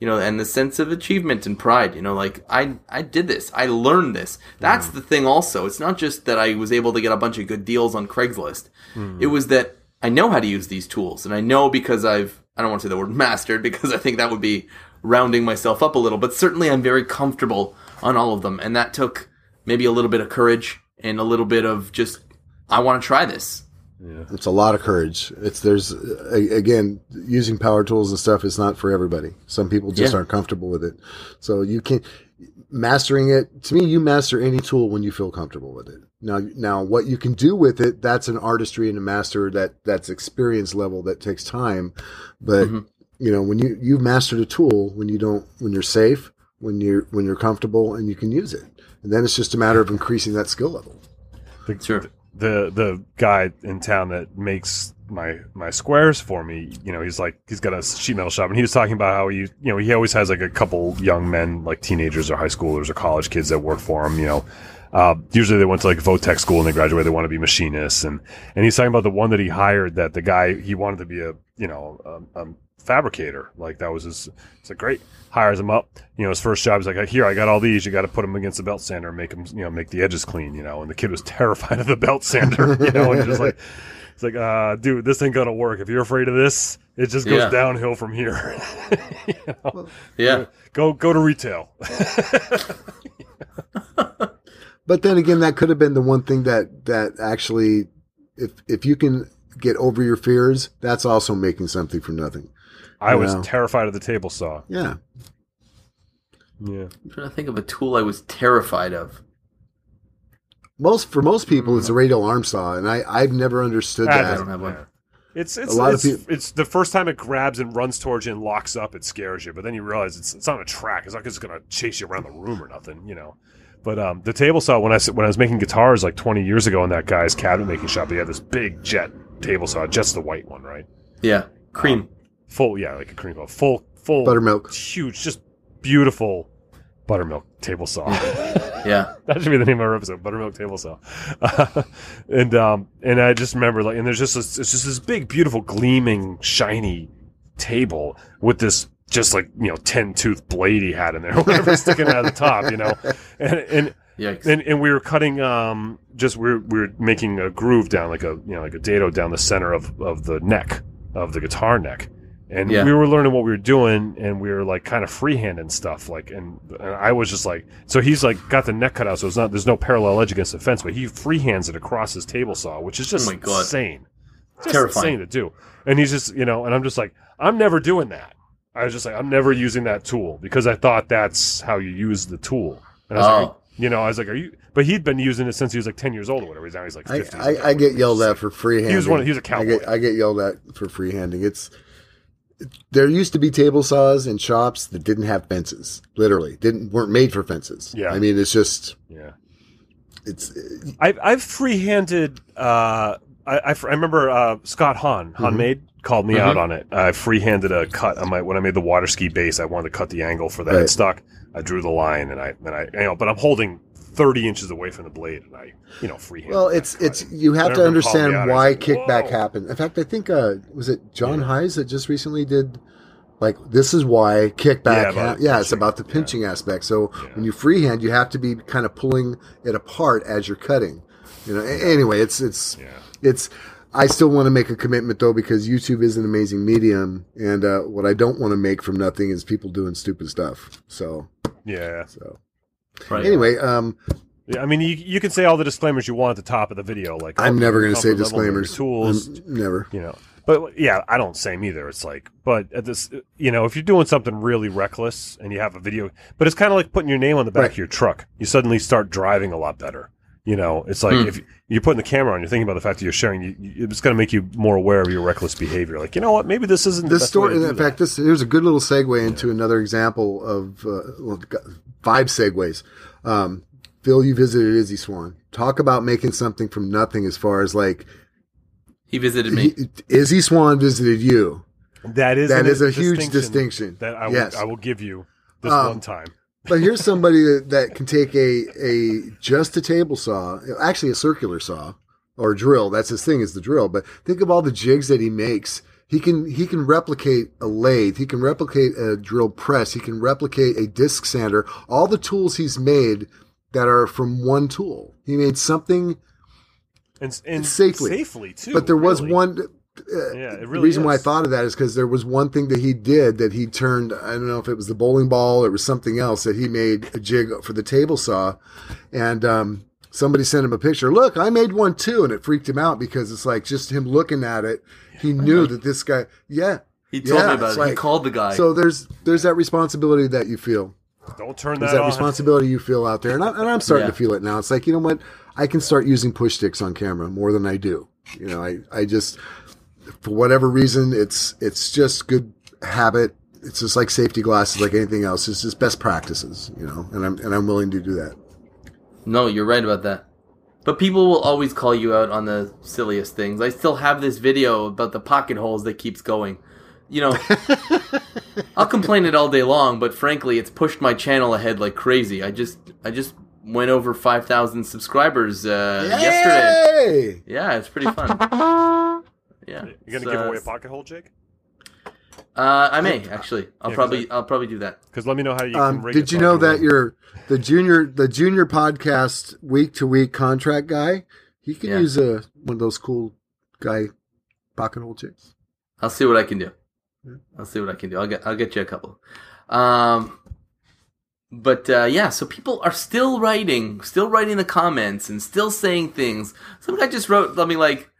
you know, and the sense of achievement and pride, you know, like, I I did this, I learned this. That's mm. the thing also. It's not just that I was able to get a bunch of good deals on Craigslist. Mm. It was that I know how to use these tools, and I know because I've, I don't want to say the word mastered, because I think that would be rounding myself up a little, but certainly I'm very comfortable on all of them, and that took maybe a little bit of courage and a little bit of just, I want to try this. Yeah. It's a lot of courage. It's there's again using power tools and stuff is not for everybody. Some people just yeah. aren't comfortable with it. So you can mastering it. To me, you master any tool when you feel comfortable with it. Now, now what you can do with it, that's an artistry and a master that that's experience level that takes time. But mm-hmm. you know when you you've mastered a tool when you don't when you're safe when you're when you're comfortable and you can use it. And then it's just a matter of increasing that skill level. Sure. The the guy in town that makes my my squares for me, you know, he's like he's got a sheet metal shop, and he was talking about how he, you know, he always has like a couple young men, like teenagers or high schoolers or college kids that work for him. You know, uh, usually they went to like Votech school and they graduate, they want to be machinists, and and he's talking about the one that he hired, that the guy he wanted to be a you know a, a fabricator, like that was his. It's like great, hires him up. You know, his first job is like, here, I got all these. You got to put them against the belt sander and make them, you know, make the edges clean, you know. And the kid was terrified of the belt sander, you know, and just like, it's like, uh, dude, this ain't going to work. If you're afraid of this, it just goes yeah. downhill from here. You know? Well, yeah. Go, go to retail. But then again, that could have been the one thing that, that actually, if, if you can get over your fears, that's also making something from nothing. I was know. terrified of the table saw. Yeah. Yeah. I'm trying to think of a tool I was terrified of. Most for most people, it's a radial arm saw, and I I've never understood I that. I don't have one. It's it's a lot it's, of people, it's the first time it grabs and runs towards you and locks up, it scares you. But then you realize it's it's on a track. It's not just gonna chase you around the room or nothing, you know. But um, the table saw when I when I was making guitars like twenty years ago in that guy's cabinet making shop, he had this big jet table saw. Jet's the white one, right? Yeah, cream, um, full. Yeah, like a cream saw, full full buttermilk, huge, just beautiful. Buttermilk table saw. Yeah, that should be the name of our episode. Buttermilk table saw. Uh, and um, and I just remember like, and there's just this, it's just this big, beautiful, gleaming, shiny table with this just like you know ten tooth blade he had in there, whatever sticking out of the top, you know. And and, Yikes. and and we were cutting um, just we were, we were making a groove down like a you know like a dado down the center of of the neck of the guitar neck. And yeah. we were learning what we were doing, and we were like kind of freehanding stuff. Like, and, and I was just like, so he's like got the neck cut out, so it's not there's no parallel edge against the fence, but he freehands it across his table saw, which is just oh my God. insane, just terrifying insane to do. And he's just, you know, and I'm just like, I'm never doing that. I was just like, I'm never using that tool because I thought that's how you use the tool. And I was oh. like, you know, I was like, are you? But he'd been using it since he was like ten years old or whatever. Now he's like fifty. I, I, I get yelled at for freehanding. He was one. He was a cowboy. I get, I get yelled at for freehanding. It's There used to be table saws in shops that didn't have fences. Literally, didn't weren't made for fences. Yeah, I mean it's just yeah, it's. It, I've I've freehanded. Uh, I I, I remember uh, Scott Hahn Hahn mm-hmm. Made called me mm-hmm. out on it. I freehanded a cut on my when I made the water ski base. I wanted to cut the angle for the right. headstock. I drew the line and I and I you know, but I'm holding thirty inches away from the blade and I you know freehand. Well, it's it's cut. You have to understand out, why like, kickback happened. In fact, I think uh, was it John yeah. Heise that just recently did like this is why kickback. Yeah, ha- yeah it's about the pinching yeah. aspect. So yeah. when you freehand, you have to be kind of pulling it apart as you're cutting. You know. Yeah. Anyway, it's it's yeah. it's. I still want to make a commitment, though, because YouTube is an amazing medium, and uh, what I don't want to make from nothing is people doing stupid stuff. So, yeah. So, right. Anyway, um, yeah, I mean, you you can say all the disclaimers you want at the top of the video. Like, I'm never going to say disclaimers. Tools, I'm, never. You know, but yeah, I don't say them either. It's like, but at this, you know, if you're doing something really reckless and you have a video, but it's kind of like putting your name on the back right. of your truck. You suddenly start driving a lot better. You know, it's like mm. if you're putting the camera on, you're thinking about the fact that you're sharing. You, you, it's going to make you more aware of your reckless behavior. Like, you know what? Maybe this isn't the this best story. Way to in do fact, that. This here's a good little segue into yeah. another example of uh, well, five segues. Um, Phil, you visited Izzy Swan. Talk about making something from nothing. As far as like, he visited me. He, Izzy Swan visited you. That is that is a distinction huge distinction that I will, yes. I will give you this um, one time. But here's somebody that, that can take a, a just a table saw, actually a circular saw or a drill. That's his thing is the drill. But think of all the jigs that he makes He can he can replicate a lathe, he can replicate a drill press, he can replicate a disc sander, all the tools he's made that are from one tool. He made something and, and safely. safely too. But there was really. one uh, yeah, it really reason is. why I thought of that is because there was one thing that he did that he turned, I don't know if it was the bowling ball or it was something else, that he made a jig for the table saw, and um, somebody sent him a picture. Look, I made one too, and it freaked him out because it's like just him looking at it. He knew that this guy, yeah. He told yeah, me about it. Like, he called the guy. So there's there's that responsibility that you feel. Don't turn that there's that on. responsibility you feel out there. And, I, and I'm starting yeah. to feel it now. It's like, you know what? I can start using push sticks on camera more than I do. You know, I, I just, for whatever reason, it's it's just good habit. It's just like safety glasses, like anything else. It's just best practices, you know, and I'm and I'm willing to do that. No, you're right about that. But people will always call you out on the silliest things. I still have this video about the pocket holes that keeps going. You know, I'll complain it all day long, but frankly, it's pushed my channel ahead like crazy. I just I just went over five thousand subscribers uh, yesterday. Yeah, it's pretty fun. Yeah. You're going to so, give away a pocket hole, Jake? Uh, I may actually. I'll yeah, probably I, I'll probably do that. Because let me know how you um, can rig. Did you know that your the junior the junior podcast week to week contract guy? He can yeah. use a one of those cool guy pocket hole jigs. I'll see what I can do. I'll see what I can do. I'll get I'll get you a couple. Um, but uh, yeah, so people are still writing, still writing the comments, and still saying things. Some guy just wrote, let me like,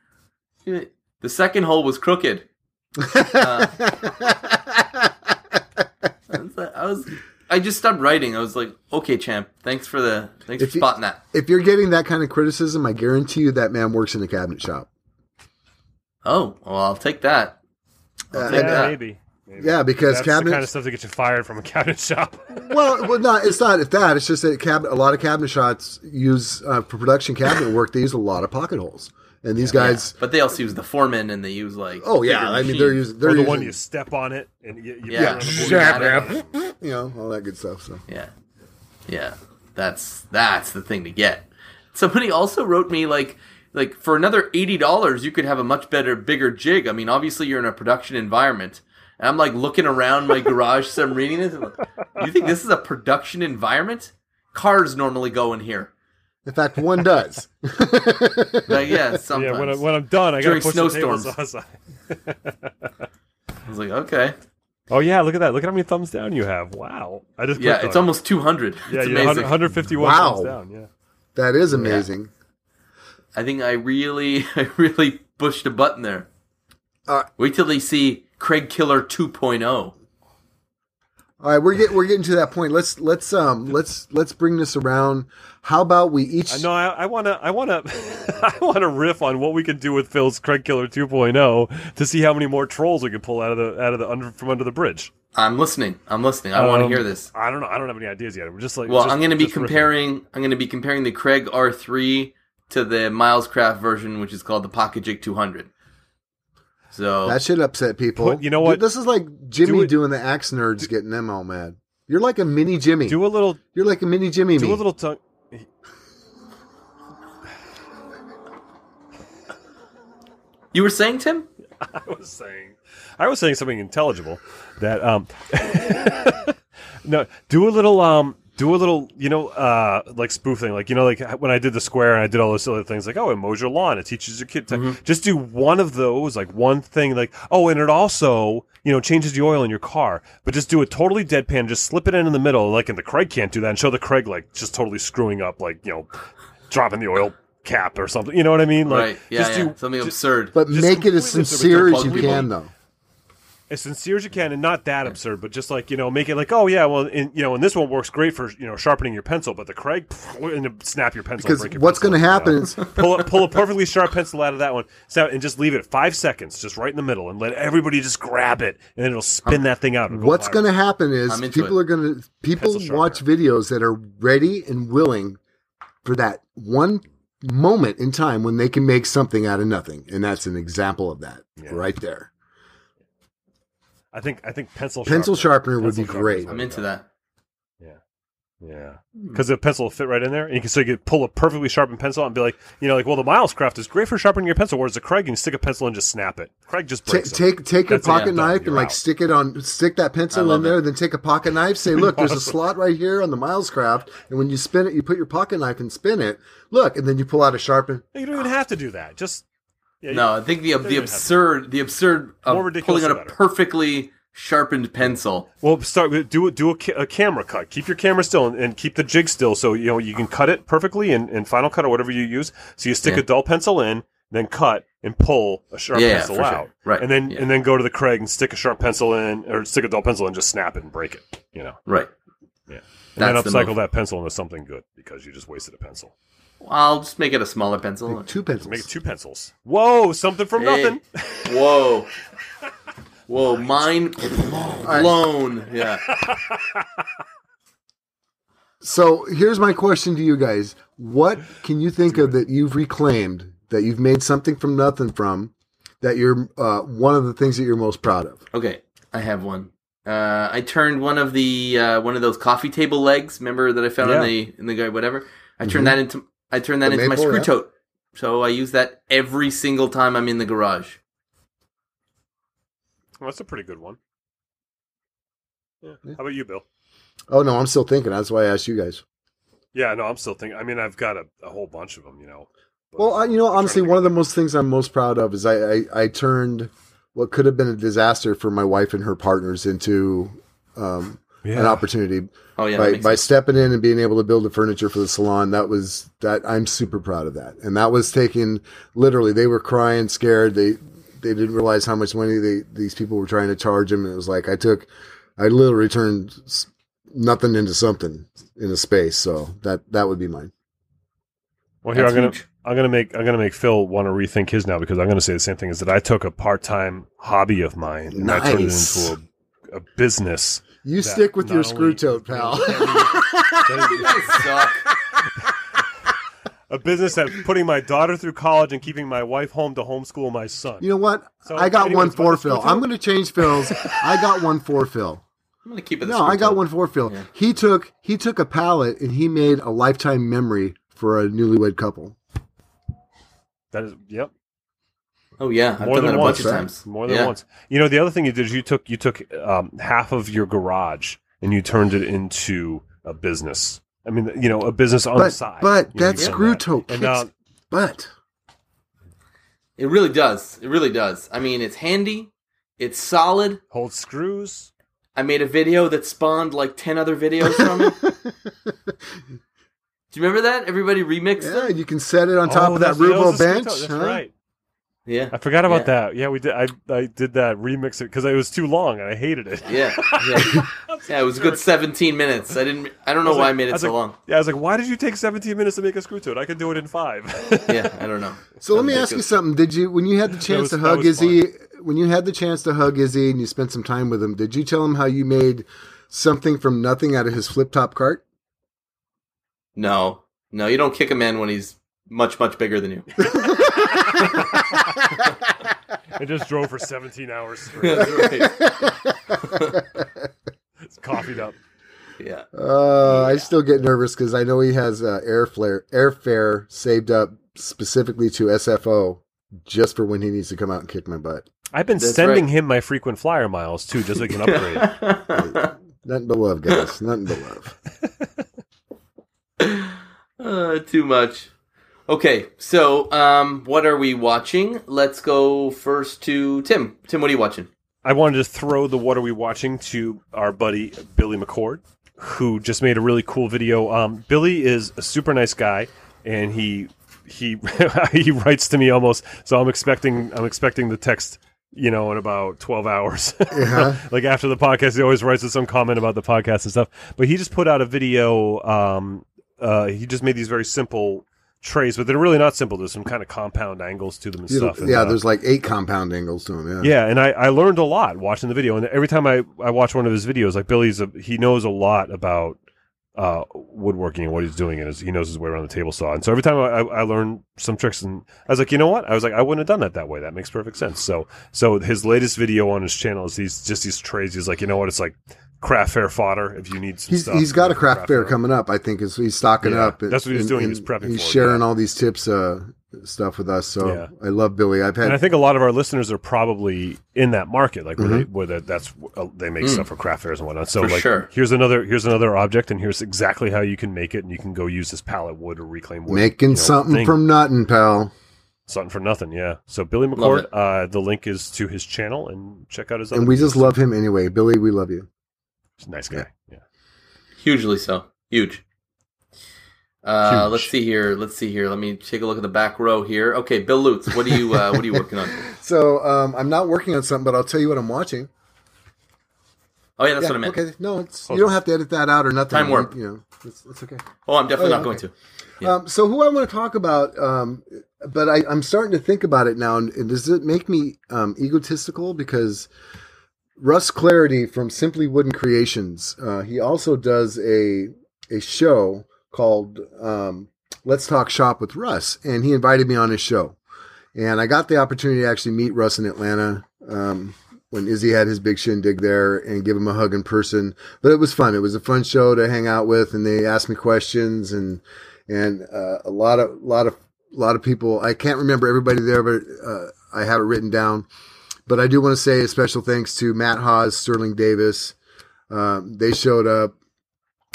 the second hole was crooked. uh, I was, I just stopped writing. I was like, "Okay, champ, thanks for the thanks if for spotting you, that." If you're getting that kind of criticism, I guarantee you that man works in a cabinet shop. Oh, well, I'll take that. I'll uh, take yeah, that. Maybe, maybe. Yeah, because that's cabinet, the kind of stuff that gets you fired from a cabinet shop. well, well, no, it's not if that. It's just that cabinet, a lot of cabinet shops use uh, for production cabinet work. They use a lot of pocket holes. And these yeah, guys, yeah. but they also use the foreman, and they use like oh yeah, I mean they're using they're or the using, one you step on it and you, you yeah, yeah. you know all that good stuff. So yeah, yeah, that's that's the thing to get. Somebody also wrote me like like for another eighty dollars, you could have a much better, bigger jig. I mean, obviously you're in a production environment, and I'm like looking around my garage. So I'm reading this. And like, you think this is a production environment? Cars normally go in here. In fact, one does. like, yeah, sometimes. Yeah, when, I, when I'm done, I got to push snowstorms. The tables outside. I was like, okay. Oh, yeah, look at that. Look at how many thumbs down you have. Wow. I just Yeah, it's on. almost two hundred. Yeah, it's amazing. one hundred fifty-one wow. thumbs down. Yeah. That is amazing. Yeah. I think I really, I really pushed a button there. Uh, Wait till they see Craig Killer two point oh. All right, we're getting we're getting to that point. Let's let's um let's let's bring this around. How about we each? Uh, no, I want to I want to I want to riff on what we can do with Phil's Craig Killer two point oh to see how many more trolls we can pull out of the out of the under, from under the bridge. I'm listening. I'm listening. I um, want to hear this. I don't know. I don't have any ideas yet. We're just like well, just, I'm going to be comparing. Riffing. I'm going to be comparing the Craig R three to the Milescraft version, which is called the Pocket Jig two hundred. So that should upset people. Put, you know what? Dude, this is like Jimmy do it, doing the Axe Nerds, do, getting them all mad. You're like a mini Jimmy. Do a little. You're like a mini Jimmy. Do me. a little tongue. You were saying, Tim? I was saying, I was saying something intelligible. That um, no, do a little um. Do a little, you know, uh, like spoofing, like you know, like when I did the square and I did all those other things, like oh, mow your lawn, it teaches your kid to mm-hmm. just do one of those, like one thing, like oh, and it also, you know, changes the oil in your car, but just do it totally deadpan, just slip it in in the middle, like and the Craig can't do that, and show the Craig like just totally screwing up, like you know, dropping the oil cap or something, you know what I mean? Like, right? Yeah, just yeah. Do, something just, absurd, but make it as sincere as you can, though. As sincere as you can, and not that absurd, but just like, you know, make it like, oh yeah, well, in, you know, and this one works great for, you know, sharpening your pencil, but the Craig, pff, and snap your pencil. Because break your what's going to happen is pull a, pull a perfectly sharp pencil out of that one, snap, and just leave it five seconds, just right in the middle, and let everybody just grab it, and then it'll spin I'm, that thing out. And go what's going to happen is people it. are going to people watch videos that are ready and willing for that one moment in time when they can make something out of nothing, and that's an example of that yeah. right there. I think I think pencil sharpener, pencil sharpener would pencil be great. I'm into that. Yeah. Yeah, because the pencil will fit right in there, and you can so you could pull a perfectly sharpened pencil out and be like, you know, like, well, the Milescraft is great for sharpening your pencil, whereas the Craig, you can stick a pencil and just snap it. Craig just breaks T- take take That's a pocket knife and like out. stick it on, stick that pencil in it. there, and then take a pocket knife. Say, look, there's a slot right here on the Milescraft, and when you spin it, you put your pocket knife and spin it. Look, and then you pull out a sharpen. You don't even have to do that. Just yeah, no, you, I think the the absurd the absurd of pulling out a perfectly sharpened pencil. Well, start do do a, a camera cut. Keep your camera still and, and keep the jig still, so you know you can cut it perfectly in, in Final Cut or whatever you use. So you stick yeah. a dull pencil in, then cut and pull a sharp yeah, pencil out, sure. right? And then yeah. and then go to the Craig and stick a sharp pencil in, or stick a dull pencil in, just snap it and break it. You know, right? Yeah, and That's then upcycle the that pencil into something good because you just wasted a pencil. I'll just make it a smaller pencil. Make two pencils. Make two pencils. Whoa! Something from hey. nothing. Whoa. Whoa, mind blown. Yeah. So here's my question to you guys. What can you think of that you've reclaimed, that you've made something from nothing from, that you're uh, one of the things that you're most proud of? Okay, I have one. Uh, I turned one of the uh, one of those coffee table legs, remember, that I found yeah. in the in the guy whatever. I turned mm-hmm. that into I turned that the into maple, my screw yeah. tote. So I use that every single time I'm in the garage. Well, that's a pretty good one. Yeah. yeah. How about you, Bill? Oh, no, I'm still thinking. That's why I asked you guys. Yeah, no, I'm still thinking. I mean, I've got a, a whole bunch of them, you know. Well, I, you know, honestly, one of the most things I'm most proud of is I, I, I turned what could have been a disaster for my wife and her partners into um, yeah. an opportunity. Oh, yeah, by, by stepping in and being able to build the furniture for the salon. That was that. I'm super proud of that. And that was taking literally. They were crying, scared. They. They didn't realize how much money they, these people were trying to charge him. And it was like, I took, I literally turned nothing into something in a space. So that, that would be mine. Well, here That's I'm going to, I'm going to make, I'm going to make Phil want to rethink his now, because I'm going to say the same thing, is that I took a part-time hobby of mine and nice. I turned it into a, a business. You stick with your screw tote, pal. You guys suck. A business that's putting my daughter through college and keeping my wife home to homeschool my son. You know what? So I got one for Phil. I'm going to change Phil's. I got one for Phil. I'm going to keep it. No, I got one for Phil. Yeah. He took he took a palette and he made a lifetime memory for a newlywed couple. That is, yep. Oh yeah, I've more done than that once. A bunch of times. More than yeah. once. You know, the other thing you did is you took you took um, half of your garage and you turned it into a business. I mean, you know, a business on but, the side. But that screw tote kicks uh, butt. It really does. It really does. I mean, it's handy. It's solid. Holds screws. I made a video that spawned like ten other videos from it. Do you remember that? Everybody remixed yeah, it. Yeah, you can set it on top oh, of that Rubo bench. That's huh? right. Yeah, I forgot about yeah. that. Yeah, we did. I I did that remix it because it was too long and I hated it. Yeah, yeah, yeah it was a good seventeen minutes. I didn't. I don't know I why like, I made it I so like, long. Yeah, I was like, why did you take seventeen minutes to make a screw tote? I could do it in five. Yeah, I don't know. So let me ask you something. Did you when you had the chance was, to hug Izzy? Fun. When you had the chance to hug Izzy and you spent some time with him, did you tell him how you made something from nothing out of his flip top cart? No, no, you don't kick a man when he's much much bigger than you. I just drove for seventeen hours straight. It's coffeeed up. Yeah. Uh, yeah. I still get nervous because I know he has uh, airfare airfare saved up specifically to S F O just for when he needs to come out and kick my butt. I've been That's sending right. him my frequent flyer miles too, just so he can upgrade. Nothing but love, guys. Nothing but love. Uh, too much. Okay, so um, what are we watching? Let's go first to Tim. Tim, what are you watching? I wanted to throw the what are we watching to our buddy Billy McCord, who just made a really cool video. Um, Billy is a super nice guy, and he he he writes to me almost. So I'm expecting I'm expecting the text, you know, in about twelve hours. Uh-huh. Like after the podcast, he always writes us some comment about the podcast and stuff. But he just put out a video. Um, uh, he just made these very simple trays, but they're really not simple. There's some kind of compound angles to them and stuff. And, yeah, uh, there's like eight compound angles to them. Yeah, yeah, and I, I learned a lot watching the video. And every time I, I watch one of his videos, like Billy's, a, he knows a lot about uh, woodworking and what he's doing, and his, he knows his way around the table saw. And so every time I, I, I learned some tricks, and I was like, you know what? I was like, I wouldn't have done that that way. That makes perfect sense. So, so his latest video on his channel is he's just these trades. He's like, you know what? It's like craft fair fodder. If you need some he's, stuff, he's got a craft, craft fair, fair coming up. I think is he's stocking yeah, up. That's what he's and, doing. And he's prepping. He's for sharing it. all these tips. Uh, stuff with us, so yeah. I love Billy. I've had, and I think a lot of our listeners are probably in that market, like where mm-hmm. they, where they, that's uh, they make mm. stuff for craft fairs and whatnot. So, for like, sure. here's another here's another object, and here's exactly how you can make it, and you can go use this pallet wood or reclaim wood, making you know, something thing. from nothing, pal. Something from nothing, yeah. So Billy McCord, uh, the link is to his channel, and check out his. Other and we videos. just love him anyway, Billy. We love you. He's a nice guy. Yeah, yeah. hugely so, huge. Uh, Huge. let's see here. Let's see here. Let me take a look at the back row here. Okay, Bill Lutz, what are you uh, what are you working on? So um, I'm not working on something, but I'll tell you what I'm watching. Oh yeah, that's yeah, what I meant. Okay, no, it's, you on. don't have to edit that out or nothing. Time warp. You know, it's, it's okay. Oh, I'm definitely oh, yeah, not going okay. to. Yeah. Um, so who I want to talk about, um, but I, I'm starting to think about it now. And does it make me um, egotistical because Russ Clarity from Simply Wooden Creations, uh, he also does a a show called um, Let's Talk Shop with Russ, and he invited me on his show. And I got the opportunity to actually meet Russ in Atlanta um, when Izzy had his big shindig there and give him a hug in person. But it was fun. It was a fun show to hang out with, and they asked me questions and and uh, a lot of lot of lot of people. I can't remember everybody there, but uh, I have it written down. But I do want to say a special thanks to Matt Hawes, Sterling Davis. Um, they showed up.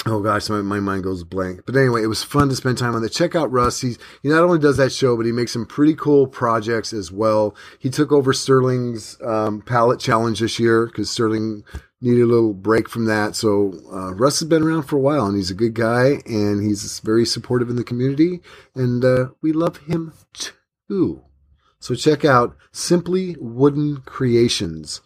Oh gosh, my, my mind goes blank. But anyway, it was fun to spend time on that. Check out Russ. He's, he not only does that show, but he makes some pretty cool projects as well. He took over Sterling's um, palette challenge this year because Sterling needed a little break from that. So uh, Russ has been around for a while, and he's a good guy, and he's very supportive in the community, and uh, we love him too. So check out Simply Wooden Creations.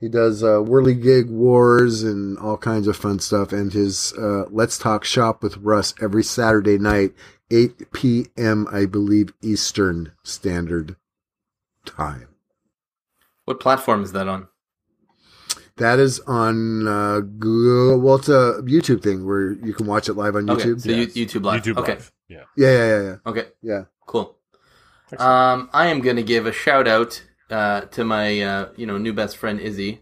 He does uh, whirly gig wars and all kinds of fun stuff. And his uh, Let's Talk Shop with Russ every Saturday night, eight p.m., I believe, Eastern Standard Time. What platform is that on? That is on uh, Google. Well, it's a YouTube thing where you can watch it live on okay, YouTube. So yes. YouTube Live. YouTube okay. Live. Yeah. Yeah, yeah, yeah, yeah. Okay. Yeah. Cool. Um, I am going to give a shout out Uh, to my, uh, you know, new best friend Izzy,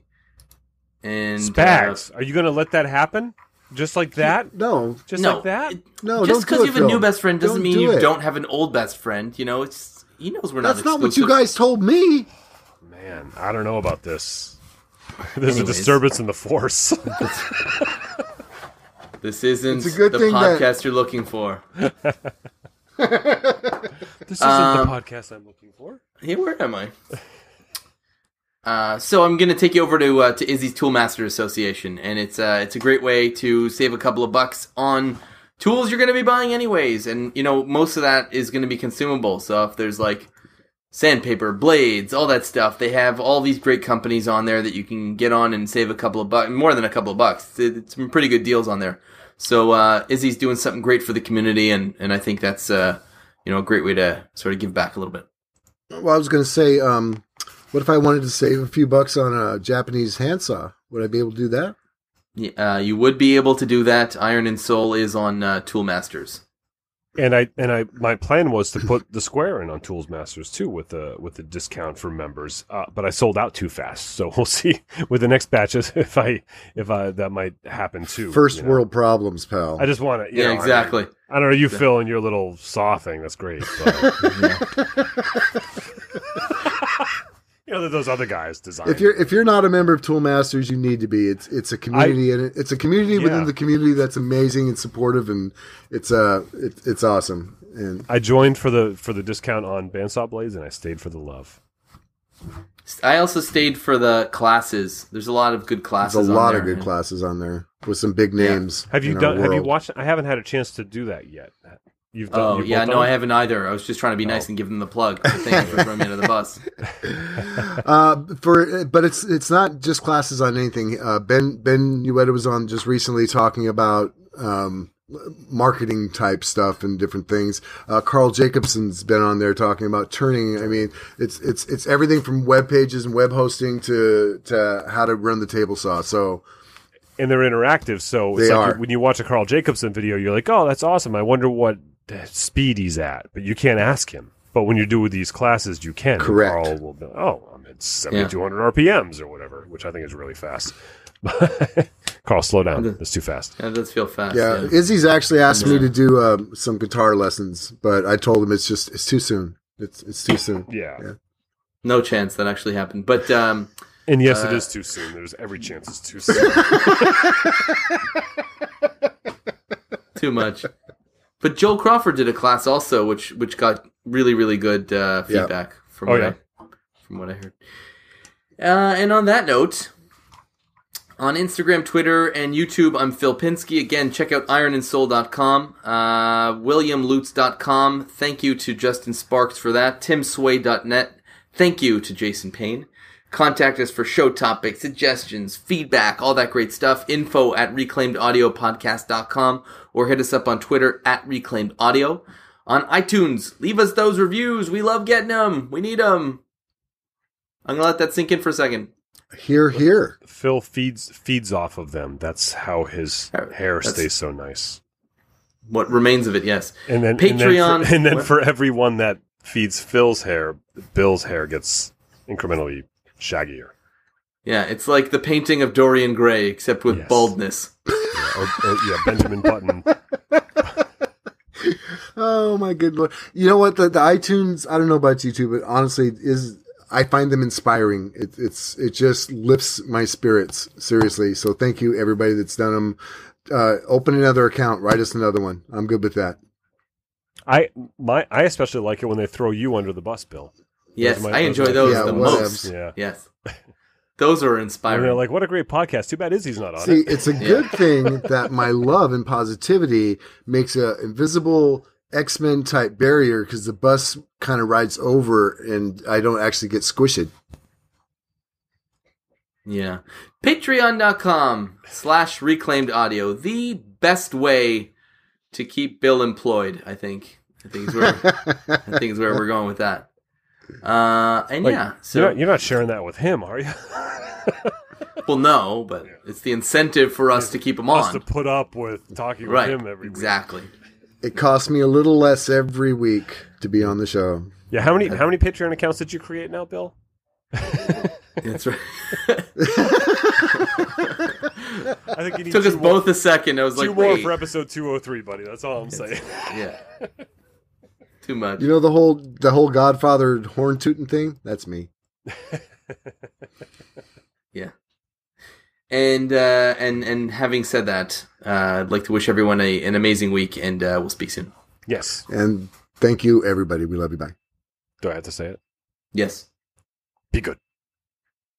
and Spags. Uh, are you going to let that happen? Just like that? No, just no. like that? It, no, just because you have a new best friend doesn't don't mean do you it. don't have an old best friend. You know, it's he knows we're That's not. That's not what you guys told me. Man, I don't know about this. There's Anyways. a disturbance in the force. This isn't the podcast that... you're looking for. This isn't um, the podcast I'm looking for. Hey, where am I? Uh, so I'm going to take you over to uh, to Izzy's Toolmaster Association, and it's uh, it's a great way to save a couple of bucks on tools you're going to be buying anyways, and you know most of that is going to be consumable. So if there's like sandpaper, blades, all that stuff, they have all these great companies on there that you can get on and save a couple of bucks, more than a couple of bucks. It's some pretty good deals on there. So uh, Izzy's doing something great for the community, and and I think that's uh, you know a great way to sort of give back a little bit. Well, I was going to say, um, what if I wanted to save a few bucks on a Japanese handsaw? Would I be able to do that? Yeah, uh, you would be able to do that. Iron and Soul is on uh, Toolmasters. And I and I my plan was to put the square in on Toolmasters too with the with the discount for members, uh, but I sold out too fast. So we'll see with the next batches if I if I that might happen too. First you know? world problems, pal. I just want to yeah know, exactly. I mean, I don't know you yeah. Phil and your little saw thing. That's great. But, you know. You know those other guys design. If you're if you're not a member of Toolmasters, you need to be. It's it's a community I, and it's a community yeah. within the community that's amazing and supportive, and it's uh it, it's awesome. And I joined for the for the discount on bandsaw blades, and I stayed for the love. I also stayed for the classes. There's a lot of good classes. There's a lot on there. of good classes on there with some big names. Yeah. Have you done? Have you watched? I haven't had a chance to do that yet. You've done, oh you've yeah, no, done? I haven't either. I was just trying to be no. nice and give them the plug. I think throw me under the bus. uh, for but it's it's not just classes on anything. Uh, Ben Ben Ueda was on just recently talking about um, marketing type stuff and different things. Uh, Carl Jacobson's been on there talking about turning. I mean, it's it's it's everything from web pages and web hosting to to how to run the table saw. So. and they're interactive. So it's they like are. when you watch a Carl Jacobson video, you're like, oh, that's awesome. I wonder what speed he's at. But you can't ask him. But when you do with these classes, you can. Correct. Carl will be like, oh, I'm at seventy-two hundred yeah. R P Ms or whatever, which I think is really fast. Carl, slow down. That's too fast. Yeah, it does feel fast. Yeah, yeah. Izzy's actually asked yeah. me to do uh, some guitar lessons, but I told him it's just it's too soon. It's it's too soon. Yeah. yeah. No chance that actually happened. But um, and yes, uh, it is too soon. There's every chance it's too soon. Too much. But Joel Crawford did a class also, which which got really really good uh, feedback yeah. from oh, what yeah. I, from what I heard. Uh, and on that note. On Instagram, Twitter, and YouTube, I'm Phil Pinsky. Again, check out iron and soul dot com, uh, william lutz dot com. Thank you to Justin Sparks for that. tim sway dot net. Thank you to Jason Payne. Contact us for show topics, suggestions, feedback, all that great stuff. Info at reclaimed audio podcast dot com or hit us up on Twitter at reclaimed audio. On iTunes, leave us those reviews. We love getting them. We need them. I'm going to let that sink in for a second. Here, here. Phil feeds feeds off of them. That's how his hair That's stays so nice. What remains of it, yes. And then Patreon, and then, for, and then for everyone that feeds Phil's hair, Bill's hair gets incrementally shaggier. Yeah, it's like the painting of Dorian Gray, except with yes. baldness. Yeah, or, or, yeah, Benjamin Button. Oh my good Lord! You know what? The, the iTunes. I don't know about YouTube, but honestly, is. I find them inspiring. It, it's it just lifts my spirits, seriously. So thank you, everybody that's done them. Uh, open another account. Write us another one. I'm good with that. I my I especially like it when they throw you under the bus, Bill. Yes, my, I enjoy those, those yeah, the most. Yeah. Yes. Those are inspiring. They're like, what a great podcast. Too bad Izzy's not on See, it. See, it's a good yeah. thing that my love and positivity makes an invisible X-Men type barrier because the bus kind of rides over and I don't actually get squished. Yeah. Patreon.com slash reclaimed audio. The best way to keep Bill employed, I think. I think is where, I think is where we're going with that. Uh, and like, yeah. So you're not, you're not sharing that with him, are you? Well, no, but yeah. it's the incentive for us it's to keep him us on. Us to put up with talking right, with him every week. Exactly. It costs me a little less every week to be on the show. Yeah, how many how many Patreon accounts did you create now, Bill? That's right. I think you need took us both more, a second. I was two like, two more wait. for episode two oh three, buddy. That's all I'm it's, saying. Yeah, too much. You know the whole the whole Godfather horn tooting thing? That's me. Yeah. And uh, and and having said that, uh, I'd like to wish everyone a, an amazing week, and uh, we'll speak soon. Yes. And thank you, everybody. We love you. Bye. Do I have to say it? Yes. Be good.